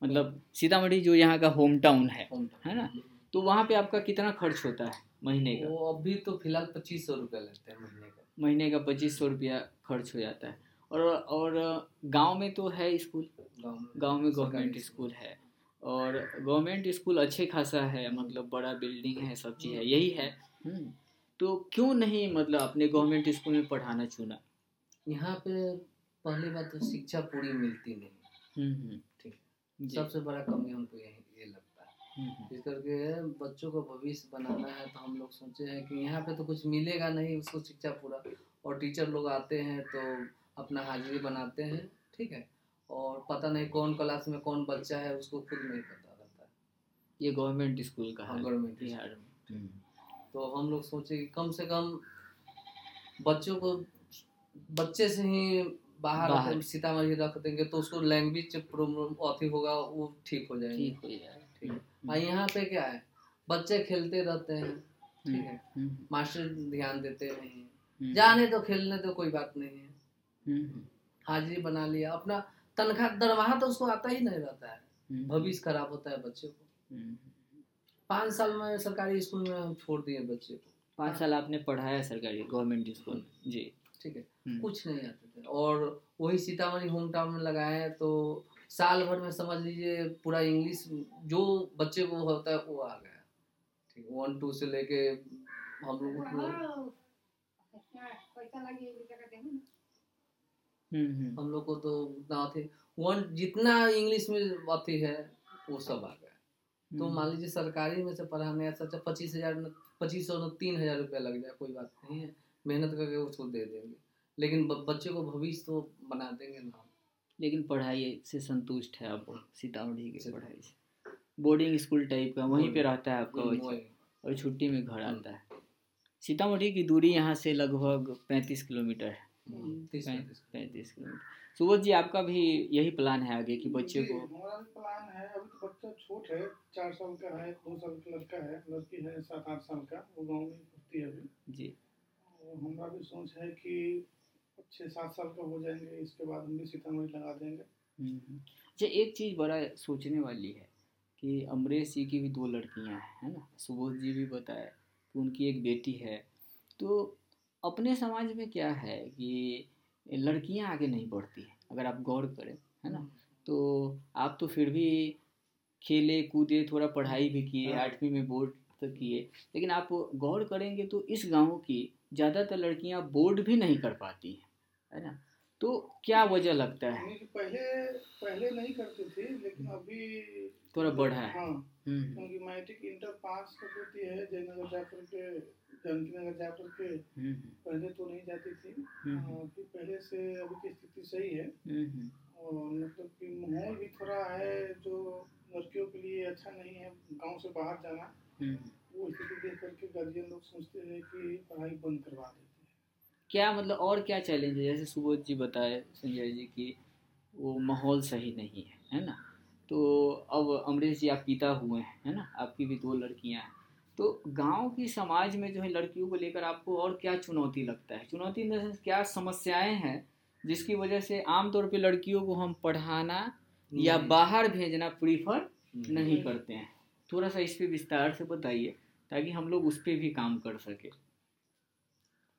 मतलब सीतामढ़ी जो यहाँ का होम टाउन है, है ना, तो वहाँ पे आपका कितना खर्च होता है महीने का? वो अभी तो फिलहाल पच्चीस सौ रुपया लगता है महीने का, महीने का पच्चीस सौ रुपया खर्च हो जाता है। और और गांव में तो है स्कूल, गांव में गवर्नमेंट स्कूल है और गवर्नमेंट स्कूल अच्छे खासा है, मतलब बड़ा बिल्डिंग है, सब चीज़ है, यही है। तो क्यों नहीं मतलब अपने गवर्नमेंट स्कूल में पढ़ाना चुना? यहाँ पे पहली बात तो शिक्षा पूरी मिलती नहीं, ठीक, सबसे बड़ा कमी हमको यही लगता है। इस करके बच्चों को भविष्य बनाना है तो हम लोग सोचे हैं कि यहाँ पे तो कुछ मिलेगा नहीं उसको शिक्षा पूरा, और टीचर लोग आते हैं तो अपना हाजिरी बनाते हैं, ठीक है, और पता नहीं कौन क्लास में कौन बच्चा है उसको खुद नहीं पता रहता है। ये गवर्नमेंट स्कूल का है गवर्नमेंट बिहार में। तो हम लोग सोचे कि कम से कम बच्चों को बच्चे से ही बाहर सीतामढ़ी रख देंगे तो उसको लैंग्वेज प्रॉब्लम अथी होगा, वो ठीक हो जाएगा, ठीक हो जाएगा, ठीक है। यहाँ पे क्या है, बच्चे खेलते रहते हैं, ठीक है, मास्टर ध्यान देते नहीं, जाने तो खेलने तो कोई बात नहीं है, हाजिरी बना लिया, अपना तनख्वाह दरवाहा तो उसको आता ही नहीं रहता है, भविष्य खराब होता है बच्चे को। पाँच साल में सरकारी स्कूल में हम छोड़ दिए बच्चे को। पाँच साल आपने पढ़ाया सरकारी गवर्नमेंट स्कूल में? जी, ठीक है, कुछ नहीं आते थे और वही सीतामढ़ी होम टाउन में लगाए तो साल भर में समझ लीजिए पूरा इंग्लिश जो बच्चे को होता है वो आ गया, ठीक, वन टू से लेके हम लोग हम लोग को तो उतना थे वन जितना इंग्लिश में आती है वो सब आ गया। तो मान लीजिए सरकारी में से पढ़ाने ऐसा पच्चीस हजार पच्चीस सौ तीन हजार रुपया लग जाए, कोई बात नहीं है, मेहनत करके उसको दे देंगे, लेकिन बच्चे को भविष्य तो बना देंगे ना। लेकिन पढ़ाई से संतुष्ट है आप सीतामढ़ी की पढ़ाई से? बोर्डिंग स्कूल टाइप का वहीं पे रहता है आपका बच्चा और छुट्टी में घर आता है। सीतामढ़ी की दूरी यहाँ से लगभग पैंतीस किलोमीटर है, पैंतीस किलोमीटर। सुबोध जी, आपका भी यही प्लान है आगे की बच्चे को? प्लान है, अभी तो बच्चा छोट है, चार साल का है, दो साल का लड़का है, लड़की है सात आठ साल का, वो गाँव में घूमती है अभी। जी, हमारा भी सोच है कि छः सात साल का हो जाएंगे इसके बाद हम भी सीतामढ़ी लगा देंगे। अच्छा, एक चीज़ बड़ा सोचने वाली है कि अमरेश जी की भी दो लड़कियां हैं, है ना, सुबोध जी भी बताए कि उनकी एक बेटी है। तो अपने समाज में क्या है कि लड़कियां आगे नहीं बढ़ती हैं, अगर आप गौर करें, है ना। तो आप तो फिर भी खेले कूदे, थोड़ा पढ़ाई भी किए, आठवीं में बोर्ड तक किए, लेकिन आप गौर करेंगे तो इस गाँव की ज़्यादातर लड़कियां बोर्ड भी नहीं कर पाती हैं, है ना। तो क्या वजह लगता है? पहले पहले नहीं करते थे लेकिन अभी थोड़ा बढ़ा है। हाँ, क्योंकि मैट्रिक इंटर पास कर देती है जयनगर जाकर के, जानकीनगर जाकर के, पहले तो नहीं जाती थी, अभी पहले से अभी की स्थिति सही है। और मतलब कि माहौल भी थोड़ा है जो लड़कियों के लिए अच्छा नहीं है, गाँव से बाहर जाना, वो स्थिति देख करके गार्जियन लोग सोचते हैं कि पढ़ाई बंद करवा देते हैं। क्या मतलब और क्या चैलेंज है? जैसे सुबोध जी बताए, संजय जी की वो माहौल सही नहीं है, है ना। तो अब अमरीश जी आप पिता हुए हैं, है ना, आपकी भी दो लड़कियां हैं, तो गांव की समाज में जो है लड़कियों को लेकर आपको और क्या चुनौती लगता है? चुनौती में क्या समस्याएँ हैं जिसकी वजह से आमतौर पर लड़कियों को हम पढ़ाना या बाहर भेजना प्रीफर नहीं करते हैं? थोड़ा सा इस पर विस्तार से बताइए ताकि हम लोग उस पर भी काम कर सके।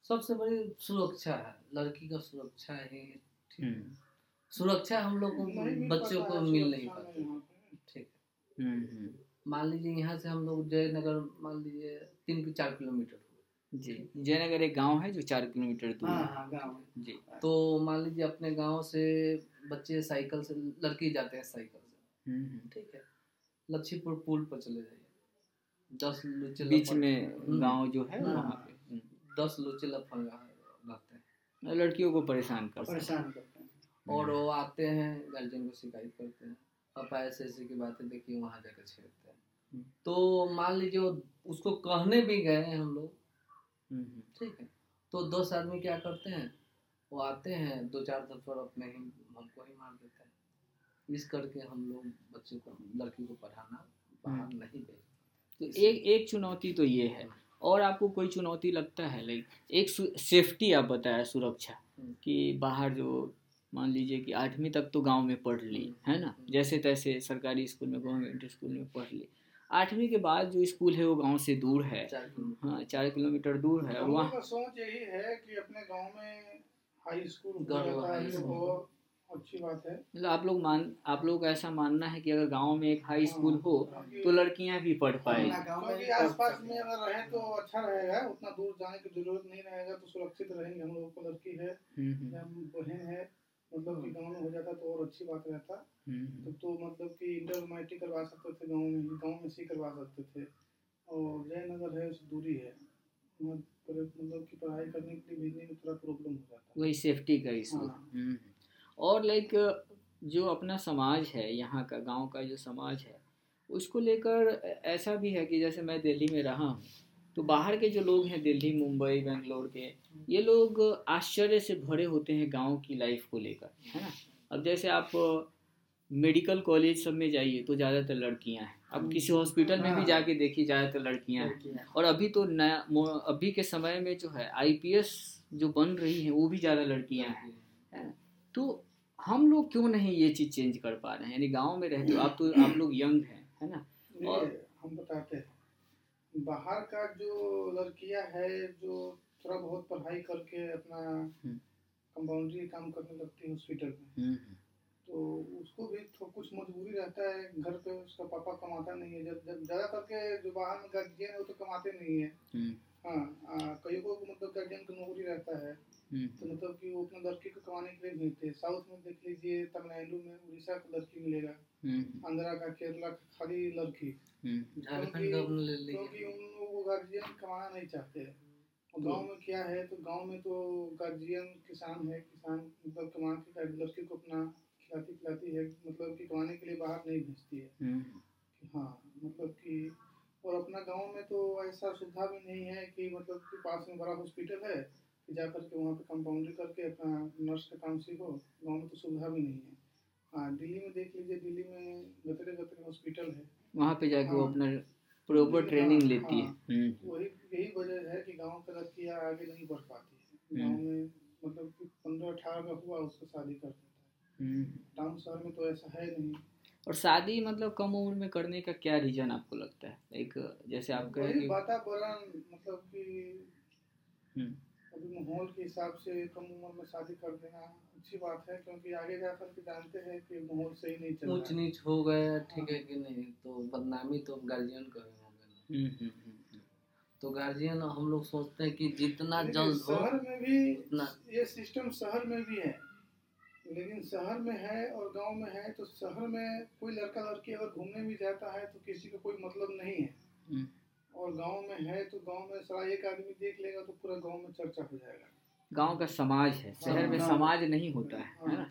सबसे बड़ी सुरक्षा है, लड़की का सुरक्षा है, सुरक्षा हम लोग को बच्चों को मिल नहीं पाती, ठीक है। मान लीजिए यहाँ से हम लोग जयनगर मान लीजिए तीन चार किलोमीटर हुए। जी, जयनगर एक गांव है जो चार किलोमीटर दूर है गांव है। जी, तो मान लीजिए अपने गांव से बच्चे साइकिल से, लड़की जाते हैं साइकिल से, ठीक है, लक्ष्मीपुर पुल पर चले जाइए, दस लुचे बीच में गांव जो है वहाँ पे दस लुचे लफंगा रहते हैं, लड़कियों को परेशान करते परेशान करते हैं और वो आते हैं गार्जियन को शिकायत करते हैं, पापा ऐसे ऐसे की बातें देखिए वहाँ जाकर छेड़ते हैं। तो मान लीजिए उसको कहने भी गए हैं हम लोग, ठीक है, तो दस आदमी क्या करते हैं, वो आते हैं दो चार दफर अपने ही हमको ही मार देते हैं। इस करके हम लोग बच्चे को लड़की को पढ़ाना बाहर नहीं भेजते। तो एक एक चुनौती तो ये है। और आपको कोई चुनौती लगता है? लाइक एक सेफ्टी आप बताया, सुरक्षा कि बाहर जो मान लीजिए कि आठवीं तक तो गांव में पढ़ ली, है ना, जैसे तैसे सरकारी स्कूल में गवर्नमेंट स्कूल में पढ़ ली, आठवीं के बाद जो स्कूल है वो गांव से दूर है, हाँ, चार किलोमीटर दूर है। वहाँ सोच यही है कि अपने गाँव में हाई स्कूल बहुत अच्छी बात है। मतलब आप लोग मान आप लोग ऐसा मानना है कि अगर गांव में एक हाई स्कूल हो तो लड़कियां भी पढ़ पाए, आसपास में अगर रहे तो अच्छा रहेगा, उतना दूर जाने की जरूरत नहीं रहेगा तो सुरक्षित रहेंगे हम लोग को। लड़की है या बहन है मतलब कि गाँव में हो जाता तो और अच्छी बात रहता। तो मतलब कि इंटर मैट्रिक करवा सकते थे गाँव में, गाँव में सी करवा सकते थे। और जयनगर है उससे दूरी है, मतलब कि पढ़ाई करने के लिए भेजने में थोड़ा प्रॉब्लम हो जाता है, वही सेफ्टी का इशू। और लाइक जो अपना समाज है यहाँ का, गांव का जो समाज है उसको लेकर ऐसा भी है कि जैसे मैं दिल्ली में रहा हूँ तो बाहर के जो लोग हैं दिल्ली, मुंबई, बेंगलोर के, ये लोग आश्चर्य से भरे होते हैं गांव की लाइफ को लेकर, है ना। अब जैसे आप मेडिकल कॉलेज सब में जाइए तो ज़्यादातर लड़कियां हैं, अब किसी हॉस्पिटल में भी जाके देखिए ज़्यादातर लड़कियां हैं। और अभी तो नया अभी के समय में जो है आईपीएस जो बन रही है वो भी ज़्यादा लड़कियां हैं, है ना। तो हम लोग क्यों नहीं ये चीज़ चेंज कर पा रहे हैं, यानी गांव में रहते हो आप तो आप लोग यंग हैं, है ना। और हम बताते हैं बाहर का जो लड़कियां है जो थोड़ा बहुत पढ़ाई करके अपना कंपाउंडरी काम करने लगती है हॉस्पिटल में, तो उसको भी कुछ मजबूरी रहता है, घर पे उसका पापा कमाता नहीं है, ज़्यादा करके जो बाहर में गार्जियन है वो तो कमाते नहीं है। हाँ, कई को मतलब गार्जियन की नौकरी रहता है तो मतलब कि वो अपने लड़की को कमाने के लिए भेजते हैं। साउथ में देख लीजिए, तमिलनाडु में उड़ीसा का लड़की मिलेगा, आंध्रा का, केरला का खाली लड़की, क्योंकि उन लोगों गार्जियन कमाना नहीं चाहते है। और गाँव में क्या है तो गाँव में तो गार्जियन किसान है, किसान मतलब कमा के लड़की को अपना खिलाती पिलाती है, मतलब कि कमाने के लिए बाहर नहीं भेजती है। हाँ, मतलब कि और अपना गाँव में तो ऐसा सुविधा भी नहीं है कि मतलब कि पास में बड़ा हॉस्पिटल है जा करके वहाँ पे कंपाउंडरी करके अपना नर्स का काम सीखो, गाँव में तो सुविधा भी नहीं है। हाँ, दिल्ली में देख लीजिए, दिल्ली में गतरे गतरे हॉस्पिटल है, वहाँ पे जाके वो अपना प्रॉपर ट्रेनिंग लेती है। वही यही वजह है कि गाँव का लड़कियाँ आगे नहीं बढ़ पाती है। गाँव में मतलब पंद्रह अठारह का हुआ उसको शादी कर देता है, टाउन शहर में तो ऐसा है नहीं। और शादी मतलब कम उम्र में करने का क्या रीजन आपको लगता है, एक जैसे आप कह रहे वातावरण मतलब कि अभी माहौल के हिसाब से कम उम्र में शादी कर देना अच्छी बात है, क्योंकि आगे जाकर के जानते हैं कि माहौल सही नहीं चल रहा, ऊंच नीच हो गया, ठीक है कि नहीं, तो बदनामी तो गार्जियन का होगा। तो गार्जियन हम लोग सोचते हैं कि जितना जल्द हो, शहर में भी ये सिस्टम शहर में भी है, लेकिन शहर में है और गांव में है। तो शहर में कोई लड़का लड़की अगर घूमने भी जाता है तो किसी को कोई मतलब नहीं है, और गांव में है तो गांव में सारा एक आदमी देख लेगा तो पूरा गांव में चर्चा हो जाएगा। गांव का समाज है, शहर में समाज नहीं होता है, है ना।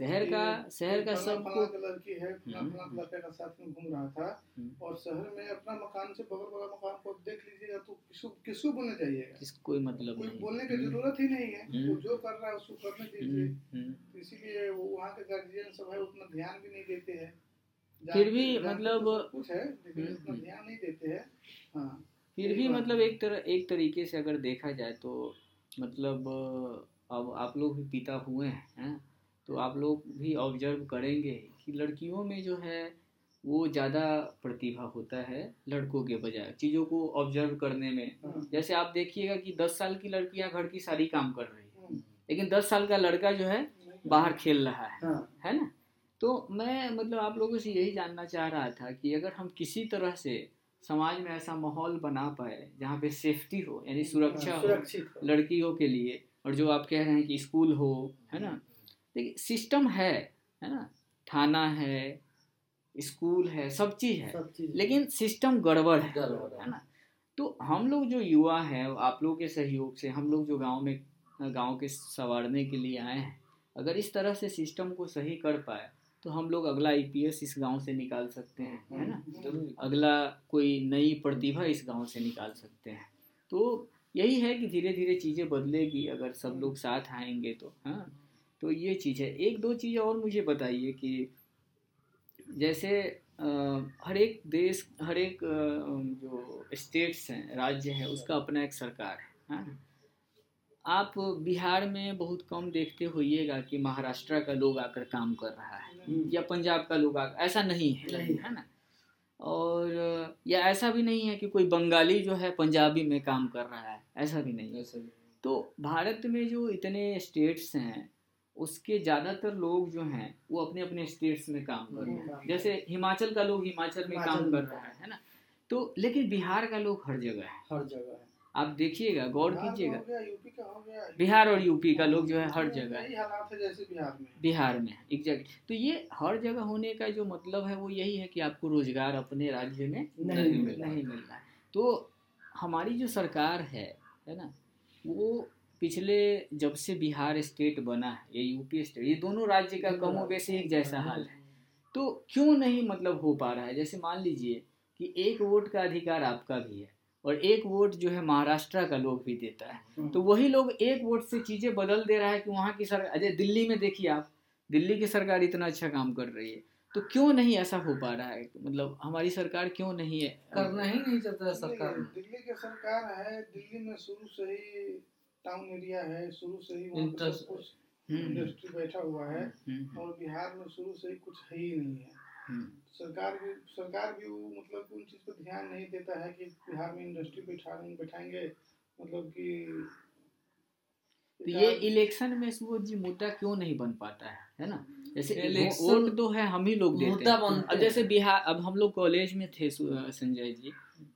शहर का शहर का सबको लड़की है अपना लड़के का साथ में घूम रहा था, और शहर में अपना मकान से बगल वाला मकान को देख लीजिएगा तो किसको किसको बोलने जाइएगा, कोई मतलब कोई बोलने की जरूरत ही नहीं है, वो जो कर रहा है उसको करने दीजिए। इसीलिए वहाँ के गार्जियन सब है उतना ध्यान भी नहीं देते हैं, फिर भी मतलब कुछ है लेकिन ध्यान नहीं देते हैं। हाँ, फिर भी मतलब एक तरह एक तरीके से अगर देखा जाए तो मतलब अब आप लोग भी पिता हुए हैं, हैं? तो आप लोग भी ऑब्जर्व करेंगे कि लड़कियों में जो है वो ज़्यादा प्रतिभा होता है लड़कों के बजाय चीज़ों को ऑब्जर्व करने में। जैसे आप देखिएगा कि दस साल की लड़कियां घर की सारी काम कर रही है, लेकिन दस साल का लड़का जो है बाहर खेल रहा है, है ना। तो मैं मतलब आप लोगों से यही जानना चाह रहा था कि अगर हम किसी तरह से समाज में ऐसा माहौल बना पाए जहाँ पे सेफ्टी हो, यानी सुरक्षा हो लड़कियों के लिए, और जो आप कह रहे हैं कि स्कूल हो, है ना। देखिए सिस्टम है, है ना, थाना है, स्कूल है, सब चीज़ है, लेकिन सिस्टम गड़बड़ है, है ना। तो हम लोग जो युवा हैं आप लोग के सहयोग से, हम लोग जो गाँव में गाँव के संवारने के लिए आए हैं, अगर इस तरह से सिस्टम को सही कर पाए तो हम लोग अगला आईपीएस इस गांव से निकाल सकते हैं, है ना। अगला कोई नई प्रतिभा इस गांव से निकाल सकते हैं। तो यही है कि धीरे धीरे चीज़ें बदलेगी अगर सब लोग साथ आएंगे तो। हाँ, तो ये चीज़ है। एक दो चीज़ और मुझे बताइए कि जैसे हर एक देश, हर एक जो स्टेट्स हैं, राज्य है, उसका अपना एक सरकार है, है ना। आप बिहार में बहुत कम देखते होइएगा कि महाराष्ट्र का लोग आकर काम कर रहा है या पंजाब का लोग आकर, ऐसा नहीं है, नहीं। है ना। और या ऐसा भी नहीं है कि कोई बंगाली जो है पंजाबी में काम कर रहा है, ऐसा भी नहीं है। तो भारत में जो इतने स्टेट्स हैं उसके ज़्यादातर लोग जो हैं वो अपने अपने स्टेट्स में काम कर रहे हैं। जैसे हिमाचल का लोग हिमाचल में काम कर रहा है, है ना। तो लेकिन बिहार का लोग हर जगह है, हर जगह है। आप देखिएगा, गौर कीजिएगा, बिहार और यूपी का लोग जो है हर जगह है, बिहार में एग्जैक्ट। तो ये हर जगह होने का जो मतलब है वो यही है कि आपको रोजगार अपने राज्य में नहीं मिल रहा है। तो हमारी जो सरकार है, है ना, वो पिछले जब से बिहार स्टेट बना है, ये यूपी स्टेट, ये दोनों राज्य का कमों वैसे एक जैसा हाल है। तो क्यों नहीं मतलब हो पा रहा है? जैसे मान लीजिए कि एक वोट का अधिकार आपका भी है और एक वोट जो है महाराष्ट्र का लोग भी देता है, तो वही लोग एक वोट से चीज़ें बदल दे रहा है कि वहाँ की सरकार, अजय दिल्ली में देखिए आप, दिल्ली की सरकार इतना अच्छा काम कर रही है, तो क्यों नहीं ऐसा हो पा रहा है? मतलब हमारी सरकार क्यों नहीं है, करना ही नहीं चाहता सरकार। दिल्ली की सरकार है, दिल्ली में शुरू से ही टाउन एरिया है, शुरू से ही इंडस्ट्री बैठा हुआ है, और बिहार में शुरू से ही कुछ है ही नहीं है। सरकार भी सरकार भी वो मतलब उन चीज़ पर ध्यान नहीं देता है कि बिहार में इंडस्ट्री बैठा नहीं बैठाएंगे, मतलब कि तो ये इलेक्शन में सूरज जी मुद्दा क्यों नहीं बन पाता है, है ना। जैसे वोट तो है हम ही लोग देते हैं। अब जैसे बिहार, अब हम लोग कॉलेज में थे संजय जी,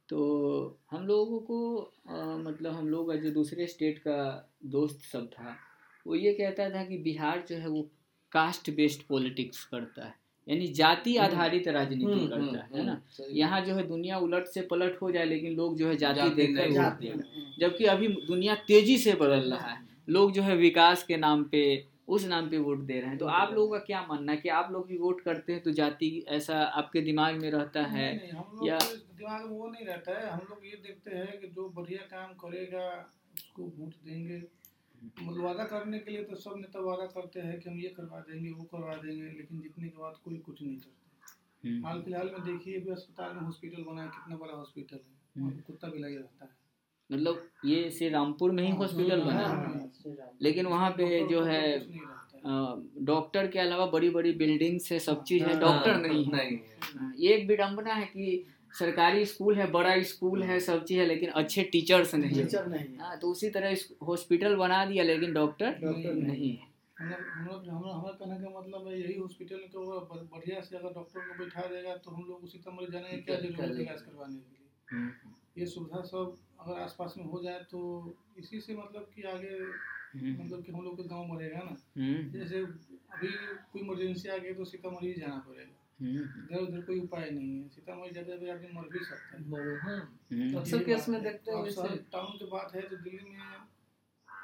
तो हम लोगों को आ, मतलब हम लोग का जो दूसरे स्टेट का दोस्त सब था वो ये कहता था कि बिहार जो है वो कास्ट बेस्ड पॉलिटिक्स करता है, यानी जाति आधारित राजनीति करता है, है ना। यहाँ जो है दुनिया उलट से पलट हो जाए लेकिन लोग जो है जाति देखकर वोट देंगे, जबकि अभी दुनिया तेजी से बदल रहा है, लोग जो है विकास के नाम पे, उस नाम पे वोट दे रहे हैं। तो आप लोगों का क्या मानना है कि आप लोग भी वोट करते हैं तो जाति ऐसा आपके दिमाग में रहता है या दिमाग में? वो नहीं रहता है। हम लोग ये देखते हैं कि जो बढ़िया काम करेगा उसको वोट देंगे। वादा करने के लिए तो सब नेता वादा करते हैं कि हम ये करवा देंगे वो करवा देंगे, लेकिन जितने के बाद कोई कुछ नहीं करते। हाल फिलहाल में देखिए भी अस्पताल में हॉस्पिटल बना है, कितना बड़ा हॉस्पिटल है, कुत्ता भी लगे रहता है। मतलब ये श्रीरामपुर में ही हॉस्पिटल बना है लेकिन वहाँ पे जो है डॉक्टर के अलावा बड़ी बड़ी बिल्डिंग से सब चीज है, डॉक्टर नहीं है। ये एक विडम्बना है कि सरकारी स्कूल है, बड़ा स्कूल है, सब चीज़ है, लेकिन अच्छे टीचर्स नहीं टीचर नहीं हाँ। तो उसी तरह हॉस्पिटल बना दिया लेकिन डॉक्टर नहीं है। हमारा कहने का मतलब है यही, हॉस्पिटल को बढ़िया से अगर डॉक्टर को बैठा देगा तो हम लोग उसी तरह जाने क्या जरूरत है इलाज करवाने के लिए। ये सुविधा सब अगर आसपास में हो जाए तो इसी से मतलब कि आगे मतलब कि हम लोग का गाँव बढ़ेगा ना। जैसे अभी कोई इमरजेंसी आ गई तो सीतामढ़ी जाना पड़ेगा, इधर उधर कोई उपाय नहीं है, सीतामढ़ी जाते आदमी मर भी सकता है। अक्सर केस में देखते हैं टाउन की बात है तो दिल्ली में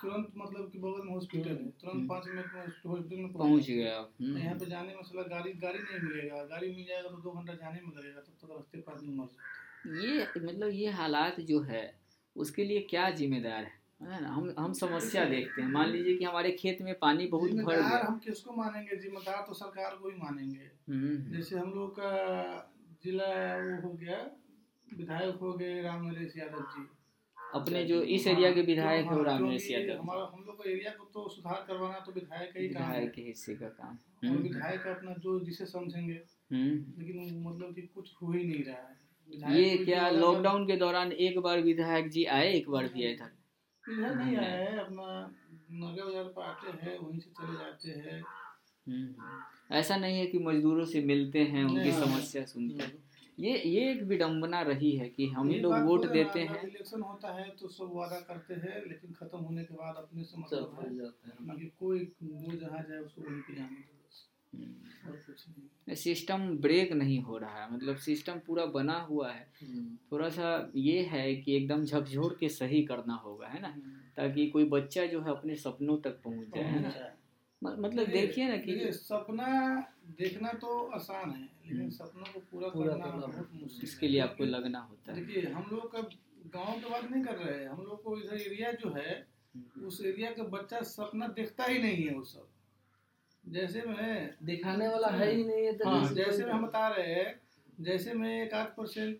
तुरंत मतलब कि बगल में हॉस्पिटल है, तुरंत पाँच मिनट में हॉस्पिटल में पहुंच गया। यहाँ पे जाने में साला गाड़ी गाड़ी नहीं मिलेगा, गाड़ी मिल जाएगा तो दो घंटा जाने में लगेगा, तब तक रास्ते पर आदमी मर सकता है। ये मतलब ये हालात जो है उसके लिए क्या जिम्मेदार है, है ना। हम हम समस्या देखते हैं, मान लीजिए कि हमारे खेत में पानी बहुत भर गया, हम किसको मानेंगे? जिम्मेदार तो सरकार को ही मानेंगे। जैसे हम लोग का जिला वो हो गया, विधायक हो गए रामेश्वर यादव जी, अपने जो इस एरिया के विधायक है रामेश्वर यादव। हमारा हम लोग का एरिया को तो सुधार करवाना तो विधायक का ही काम है, विधायक के हिस्से का काम, और विधायक अपना जो जिसे समझेंगे, लेकिन मतलब कि कुछ हो ही नहीं रहा है। ये क्या लॉकडाउन के दौरान एक बार विधायक जी आए, एक बार भी आए था इधर नहीं आए, अपना नगर बाजार पर आते हैं वहीं से चले जाते हैं। ऐसा नहीं है कि मजदूरों से मिलते हैं, उनकी समस्या सुनते हैं। ये ये एक विडम्बना रही है कि हम लोग वोट देते हैं, इलेक्शन होता है तो सब वादा करते हैं लेकिन खत्म होने के बाद अपने से मतलब हो जाता है कि कोई वो जहाँ जाए उसको वहीं पे जाने दो, सिस्टम ब्रेक नहीं हो रहा है। मतलब सिस्टम पूरा बना हुआ है, थोड़ा सा ये है कि एकदम झकझोर के सही करना होगा, है ना, ताकि कोई बच्चा जो है अपने सपनों तक पहुंच जाए, है ना। मतलब देखिए ना कि सपना देखना तो आसान है लेकिन सपनों को पूरा करना बहुत मुश्किल, इसके लिए आपको लगना होता है। देखिए हम लोग का गाँव की बात नहीं कर रहे हैं, हम लोग को इधर एरिया जो है उस एरिया का बच्चा सपना देखता ही नहीं है। वो सब जैसे में दिखाने वाला है ही नहीं है। तो हाँ, जैसे में हम बता रहे हैं, जैसे में एक आठ परसेंट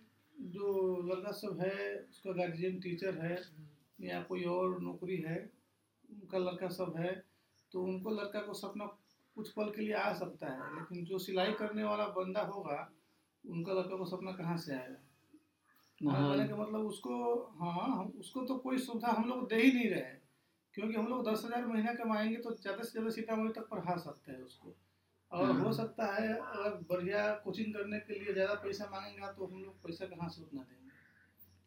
जो लड़का सब है उसका गार्जियन टीचर है या कोई और नौकरी है, उनका लड़का सब है तो उनको लड़का को सपना कुछ पल के लिए आ सकता है, लेकिन जो सिलाई करने वाला बंदा होगा उनका लड़का को सपना कहाँ से आएगा? मतलब उसको हाँ उसको तो कोई सुविधा हम लोग दे ही नहीं रहे। क्योंकि हम लोग दस हज़ार महीना कमाएंगे तो ज़्यादा से ज़्यादा सीतामढ़ी तक पढ़ा सकते हैं उसको, और हो सकता है अगर बढ़िया कोचिंग करने के लिए ज़्यादा पैसा मांगेगा तो हम लोग पैसा कहाँ से उतना देंगे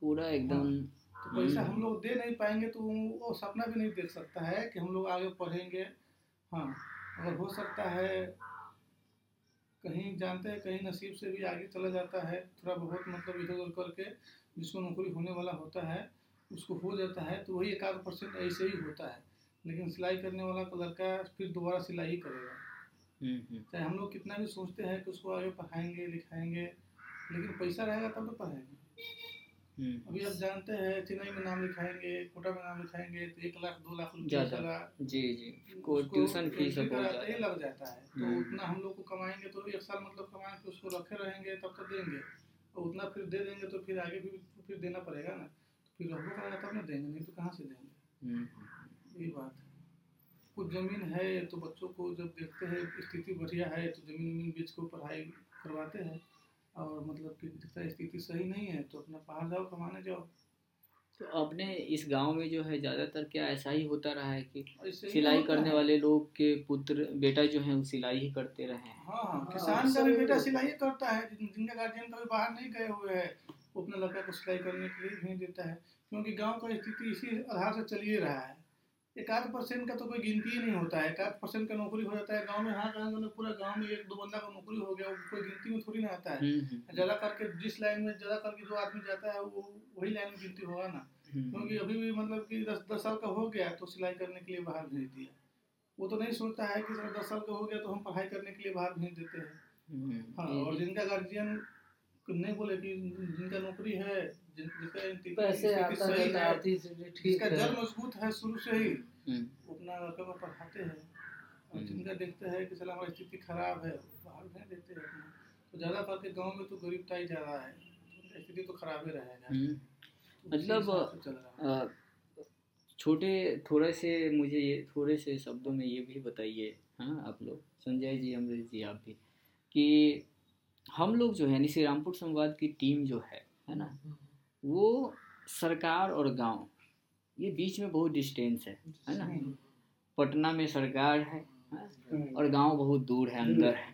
पूरा एकदम, तो पैसा हम लोग दे नहीं पाएंगे तो वो सपना भी नहीं देख सकता है कि हम लोग आगे पढ़ेंगे। हाँ, अगर हो सकता है कहीं जानते हैं कहीं नसीब से भी आगे चला जाता है थोड़ा बहुत, मतलब इधर उधर करके जिसको नौकरी होने वाला होता है उसको हो जाता है, तो वही एक आध परसेंट ऐसे ही होता है, लेकिन सिलाई करने वाला का लड़का फिर दोबारा सिलाई ही करेगा, चाहे हम लोग कितना भी सोचते हैं कि उसको आगे पढ़ाएंगे लिखाएंगे, लेकिन पैसा रहेगा तब तो पढ़ाएंगे। अभी आप जानते हैं चेन्नई में नाम लिखाएंगे, कोटा में नाम लिखाएंगे तो एक लाख दो लाख रुपया जी जी ट्यूशन फीस ये लग जाता है, तो उतना हम लोग को कमाएंगे तो एक साल मतलब कमा के उसको रखे रहेंगे तब तक देंगे, और उतना फिर दे देंगे तो फिर आगे भी फिर देना पड़ेगा ना, फिर रखो करेगा तब ना देंगे, नहीं तो कहाँ से देंगे। ये बात है, कुछ ज़मीन है तो बच्चों को जब देखते हैं स्थिति बढ़िया है तो ज़मीन बेच को पढ़ाई करवाते हैं, और मतलब कि दिखता स्थिति सही नहीं है तो अपना बाहर जाओ कमाने जाओ। तो अपने इस गांव में जो है ज़्यादातर क्या ऐसा ही होता रहा है कि सिलाई करने वाले लोग के पुत्र बेटा जो है वो सिलाई ही करते रहे हैं। हाँ हाँ, किसान का भी बेटा सिलाई करता है, जिनका गार्जियन कभी बाहर नहीं गए हुए हैं वो अपना लड़का को सिलाई करने के लिए भेज देता है, क्योंकि गाँव का स्थिति इसी आधार से चल ही रहा है। एक आध परसेंट का तो कोई गिनती ही नहीं होता है, एक आध परसेंट का नौकरी हो जाता है गांव में। हाँ, गाँव पूरा गांव में एक दो बंदा का नौकरी हो गया, कोई गिनती में थोड़ी ना आता है। ज़्यादा करके जिस लाइन में ज़्यादा करके जो आदमी जाता है वो वही लाइन में गिनती होगा ना, क्योंकि अभी भी मतलब कि दस दस साल का हो गया तो सिलाई करने के लिए बाहर भेज दिया, वो तो नहीं सोचता है कि सर दस साल का हो गया तो हम पढ़ाई करने के लिए बाहर भेज देते हैं। हाँ, और जिनका गार्जियन नहीं बोले कि जिनका नौकरी है जिनका जल मजबूत है शुरू से ही अपना लड़का को पढ़ाते हैं, और जिनका देखते हैं कि चला हमारी स्थिति खराब है बाहर भेज देते हैं। तो ज़्यादा करके गाँव में तो गरीबताई ज़्यादा है, स्थिति तो खराब ही रहेगा। मतलब छोटे थोड़े से मुझे ये थोड़े से शब्दों में ये भी बताइए, हाँ आप लोग संजय जी अमरीश जी आप भी, कि हम लोग जो है यानी श्रीरामपुर संवाद की टीम जो है है ना, वो सरकार और गांव ये बीच में बहुत डिस्टेंस है है ना। पटना में सरकार है, है? और गांव बहुत दूर है अंदर है,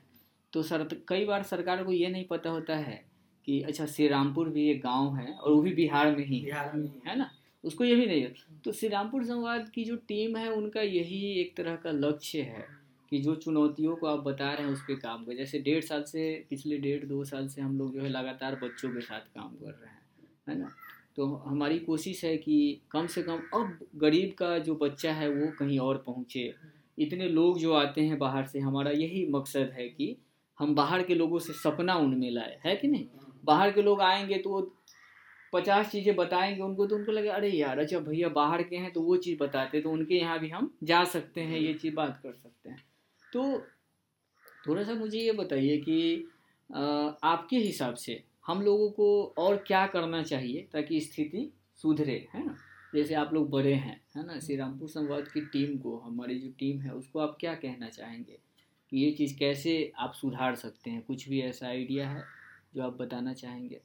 तो सर कई बार सरकार को ये नहीं पता होता है कि अच्छा श्रीरामपुर भी एक गांव है और वो भी बिहार में ही है ना, उसको ये भी नहीं है। तो श्रीरामपुर संवाद की जो टीम है उनका यही एक तरह का लक्ष्य है कि जो चुनौतियों को आप बता रहे हैं उस पर काम कर, जैसे डेढ़ साल से पिछले डेढ़ दो साल से हम लोग जो है लगातार बच्चों के साथ काम कर रहे हैं है ना। तो हमारी कोशिश है कि कम से कम अब गरीब का जो बच्चा है वो कहीं और पहुंचे, इतने लोग जो आते हैं बाहर से, हमारा यही मकसद है कि हम बाहर के लोगों से सपना उनमें लाए, है कि नहीं। बाहर के लोग आएंगे तो वो पचास चीज़ें बताएंगे उनको, तो उनको लगे अरे यार अच्छा भैया बाहर के हैं तो वो चीज़ बताते, तो उनके यहाँ भी हम जा सकते हैं, ये चीज़ बात कर सकते हैं। तो थोड़ा सा मुझे ये बताइए कि आपके हिसाब से हम लोगों को और क्या करना चाहिए ताकि स्थिति सुधरे, है ना। जैसे आप लोग बड़े हैं है ना, श्रीरामपुर संवाद की टीम को, हमारी जो टीम है उसको आप क्या कहना चाहेंगे कि ये चीज़ कैसे आप सुधार सकते हैं, कुछ भी ऐसा आइडिया है जो आप बताना चाहेंगे।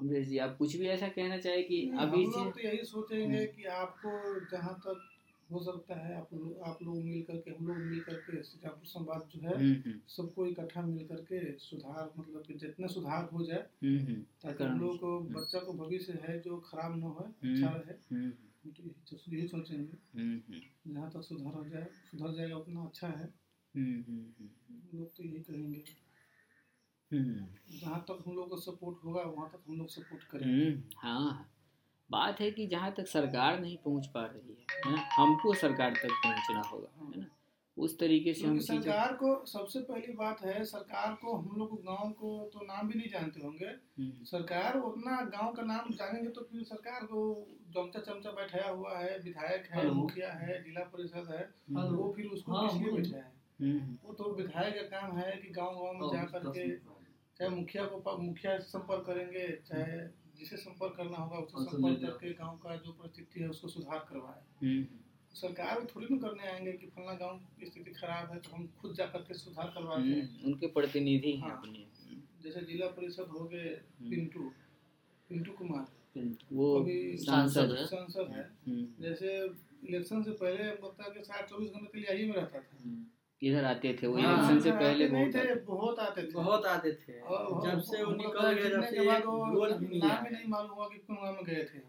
अमरीश जी आप कुछ भी ऐसा कहना चाहिए कि अभी हम लोग तो यही सोचेंगे कि आपको जहाँ तक हो सकता है आप लोग आप लोग मिल करके हम लोग मिल करके सीतापुर संवाद जो है सबको इकट्ठा मिल करके सुधार मतलब कि जितना सुधार हो जाए ताकि हम लोग को बच्चा को भविष्य है जो खराब ना हो अच्छा रहे, तो यही सोचेंगे जहाँ तक सुधार हो जाए सुधर जाएगा उतना अच्छा है, हम लोग तो यही कहेंगे। जहाँ तक हम लोग को सपोर्ट होगा वहाँ तक हम लोग सपोर्ट करेंगे। हाँ बात है कि जहाँ तक सरकार नहीं पहुँच पा रही है ना, हमको सरकार तक पहुँचना होगा है ना, उस तरीके से हम सरकार को। सबसे पहली बात है सरकार को, हम लोग गांव को तो नाम भी नहीं जानते होंगे, सरकार उतना गांव का नाम जानेंगे तो फिर सरकार को चमचा चमचा बैठाया हुआ है, विधायक है मुखिया है जिला परिषद है, वो फिर उसको इसलिए बैठा है, वो तो विधायक का काम है कि गाँव गाँव में जा करके चाहे मुखिया को मुखिया से संपर्क करेंगे, चाहे जिसे संपर्क करना होगा उससे संपर्क करके गांव का जो परिस्थिति है उसको सुधार करवाए। सरकार थोड़ी ना करने आएंगे कि फलना गांव की स्थिति खराब है तो हम खुद जा करके सुधार करवाते हैं, उनके प्रतिनिधि हैं अपने। जैसे जिला परिषद हो गए पिंटू पिंटू कुमार वो सांसद है, सांसद है। जैसे इलेक्शन से पहले हमको लगता है कि सात चौबीस घंटे के लिए यही में रहता था, इधर आते थे वो इलेक्शन से पहले बहुत आते थे, बहुत आते थे। जब से वो निकल गए तब से रोज भी नहीं मालूम हुआ कि कौन में गए थे।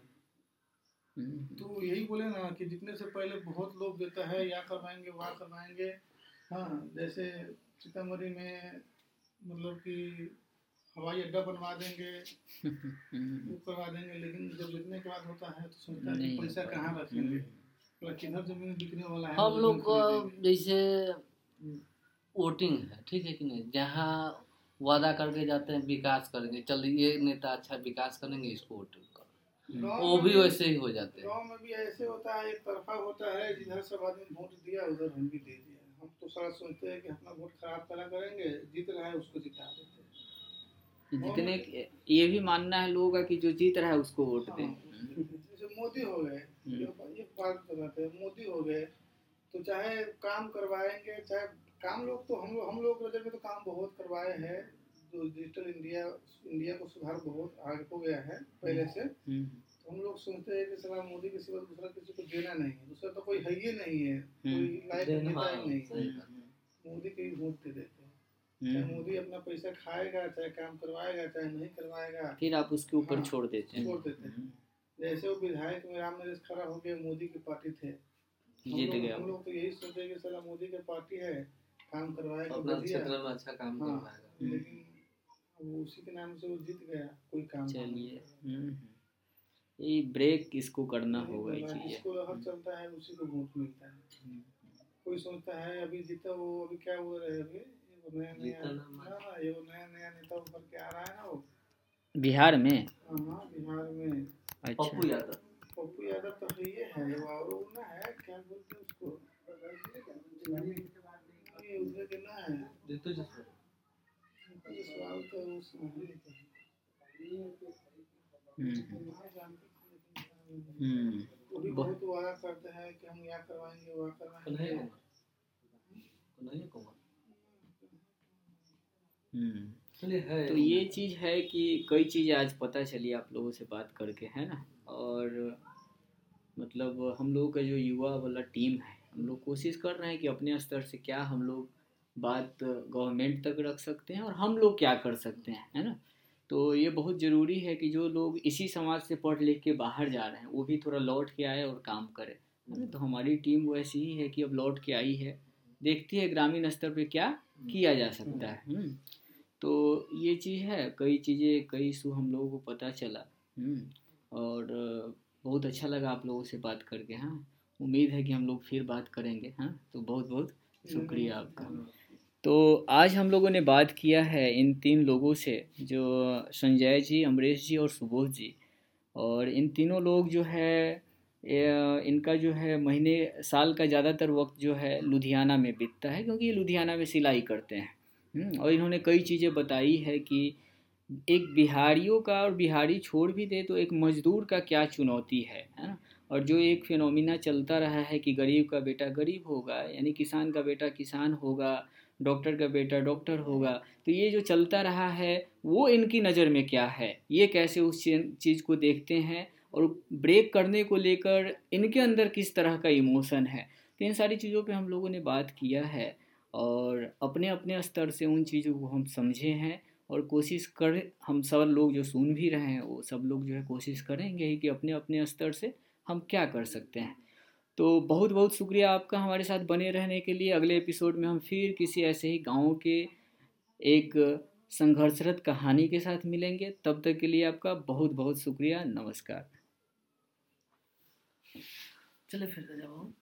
तो यही बोले ना कि जितने से पहले बहुत लोग देता है, यहाँ करवाएंगे वहाँ करवाएंगे। हाँ, जैसे सीतामढ़ी में मतलब कि हवाई अड्डा बनवा देंगे, वो करवा देंगे, लेकिन जब लिखने के बाद होता है तो सोचता है पैसा कहाँ रखेंगे, किधर जमीन बिकने वाला है। हम लोग को जैसे वोटिंग है, ठीक है कि नहीं, जहाँ वादा करके जाते हैं विकास करेंगे, चल ये नेता अच्छा विकास करेंगे, इसको वोटिंग करो, वो भी वैसे ही हो जाते हैं। गाँव में भी ऐसे होता है, एक तरफा होता है, जिधर सब आदमी वोट दिया उधर हम भी दे दिया। हम तो सारा सोचते हैं कि अपना वोट खराब करा करेंगे, जीत रहा है उसको जिता देते हैं। जितने ये भी मानना है लोगों का कि जो जीत रहा है उसको वोट दें। जैसे मोदी हो गए, ये बात बताते हैं, मोदी हो गए तो चाहे काम करवाएंगे, चाहे काम लोग तो हम हम लोग रोजगार में तो काम बहुत करवाए हैं। तो डिजिटल इंडिया इंडिया को सुधार बहुत आगे हो गया है पहले से। तो हम लोग सोचते हैं कि सलाम मोदी के सिवा दूसरा किसी को देना नहीं है, दूसरा तो कोई है ही नहीं है, कोई लाइफ जीता ही नहीं है। मोदी के ही वोट दे देते हैं, चाहे मोदी अपना पैसा खाएगा, चाहे काम करवाएगा, चाहे नहीं करवाएगा, फिर आप उसके ऊपर छोड़ देते हैं, छोड़ देते हैं। जैसे वो विधायक में राम नरेश खड़ा हो गए, मोदी की पार्टी थे, हम लोग तो यही सोचे कि सलाम मोदी की पार्टी है, काम करवाएगा, अच्छा काम करवाएगा, लेकिन उसी के नाम से वो जीत गया, कोई काम चलिए ये ब्रेक इसको करना होगा। इसको लहर चलता है, उसी को वोट मिलता है। कोई सोचता है अभी जीता वो, अभी क्या हो रहा है, अभी नया नया ये नया नया नेता ऊपर के आ रहा है ना, वो बिहार में। हाँ, बिहार में पप्पू यादव, पप्पू यादव तो ये है, और वो ना है क्या बोलते हैं उसको, ये उसने कहना है तो ये चीज है कि कई चीजें आज पता चली आप लोगों से बात करके, है ना। और मतलब हम लोग का जो युवा वाला टीम है, हम लोग कोशिश कर रहे हैं कि अपने स्तर से क्या हम लोग बात गवर्नमेंट तक रख सकते हैं और हम लोग क्या कर सकते हैं, है ना। तो ये बहुत ज़रूरी है कि जो लोग इसी समाज से पढ़ लिख के बाहर जा रहे हैं वो भी थोड़ा लौट के आए और काम करे, है ना। तो हमारी टीम वो ऐसी ही है कि अब लौट के आई है, देखती है ग्रामीण स्तर पे क्या किया जा सकता है। तो ये चीज़ है, कई चीज़ें कई सू हम लोगों को पता चला और बहुत अच्छा लगा आप लोगों से बात करके। हाँ, उम्मीद है कि हम लोग फिर बात करेंगे। हाँ, तो बहुत बहुत शुक्रिया आपका। तो आज हम लोगों ने बात किया है इन तीन लोगों से, जो संजय जी, अमरीश जी और सुबोध जी। और इन तीनों लोग जो है, इनका जो है महीने साल का ज़्यादातर वक्त जो है लुधियाना में बीतता है, क्योंकि ये लुधियाना में सिलाई करते हैं। और इन्होंने कई चीज़ें बताई है कि एक बिहारियों का, और बिहारी छोड़ भी दे तो एक मजदूर का क्या चुनौती है, है ना। और जो एक फिनोमिना चलता रहा है कि गरीब का बेटा गरीब होगा, यानी किसान का बेटा किसान होगा, डॉक्टर का बेटा डॉक्टर होगा, तो ये जो चलता रहा है वो इनकी नज़र में क्या है, ये कैसे उस चीज़ को देखते हैं, और ब्रेक करने को लेकर इनके अंदर किस तरह का इमोशन है। तो इन सारी चीज़ों पे हम लोगों ने बात किया है और अपने अपने स्तर से उन चीज़ों को हम समझे हैं। और कोशिश कर, हम सब लोग जो सुन भी रहे हैं वो सब लोग जो है कोशिश करेंगे कि अपने अपने स्तर से हम क्या कर सकते हैं। तो बहुत बहुत शुक्रिया आपका हमारे साथ बने रहने के लिए। अगले एपिसोड में हम फिर किसी ऐसे ही गांव के एक संघर्षरत कहानी के साथ मिलेंगे। तब तक के लिए आपका बहुत बहुत शुक्रिया, नमस्कार। चलो फिर।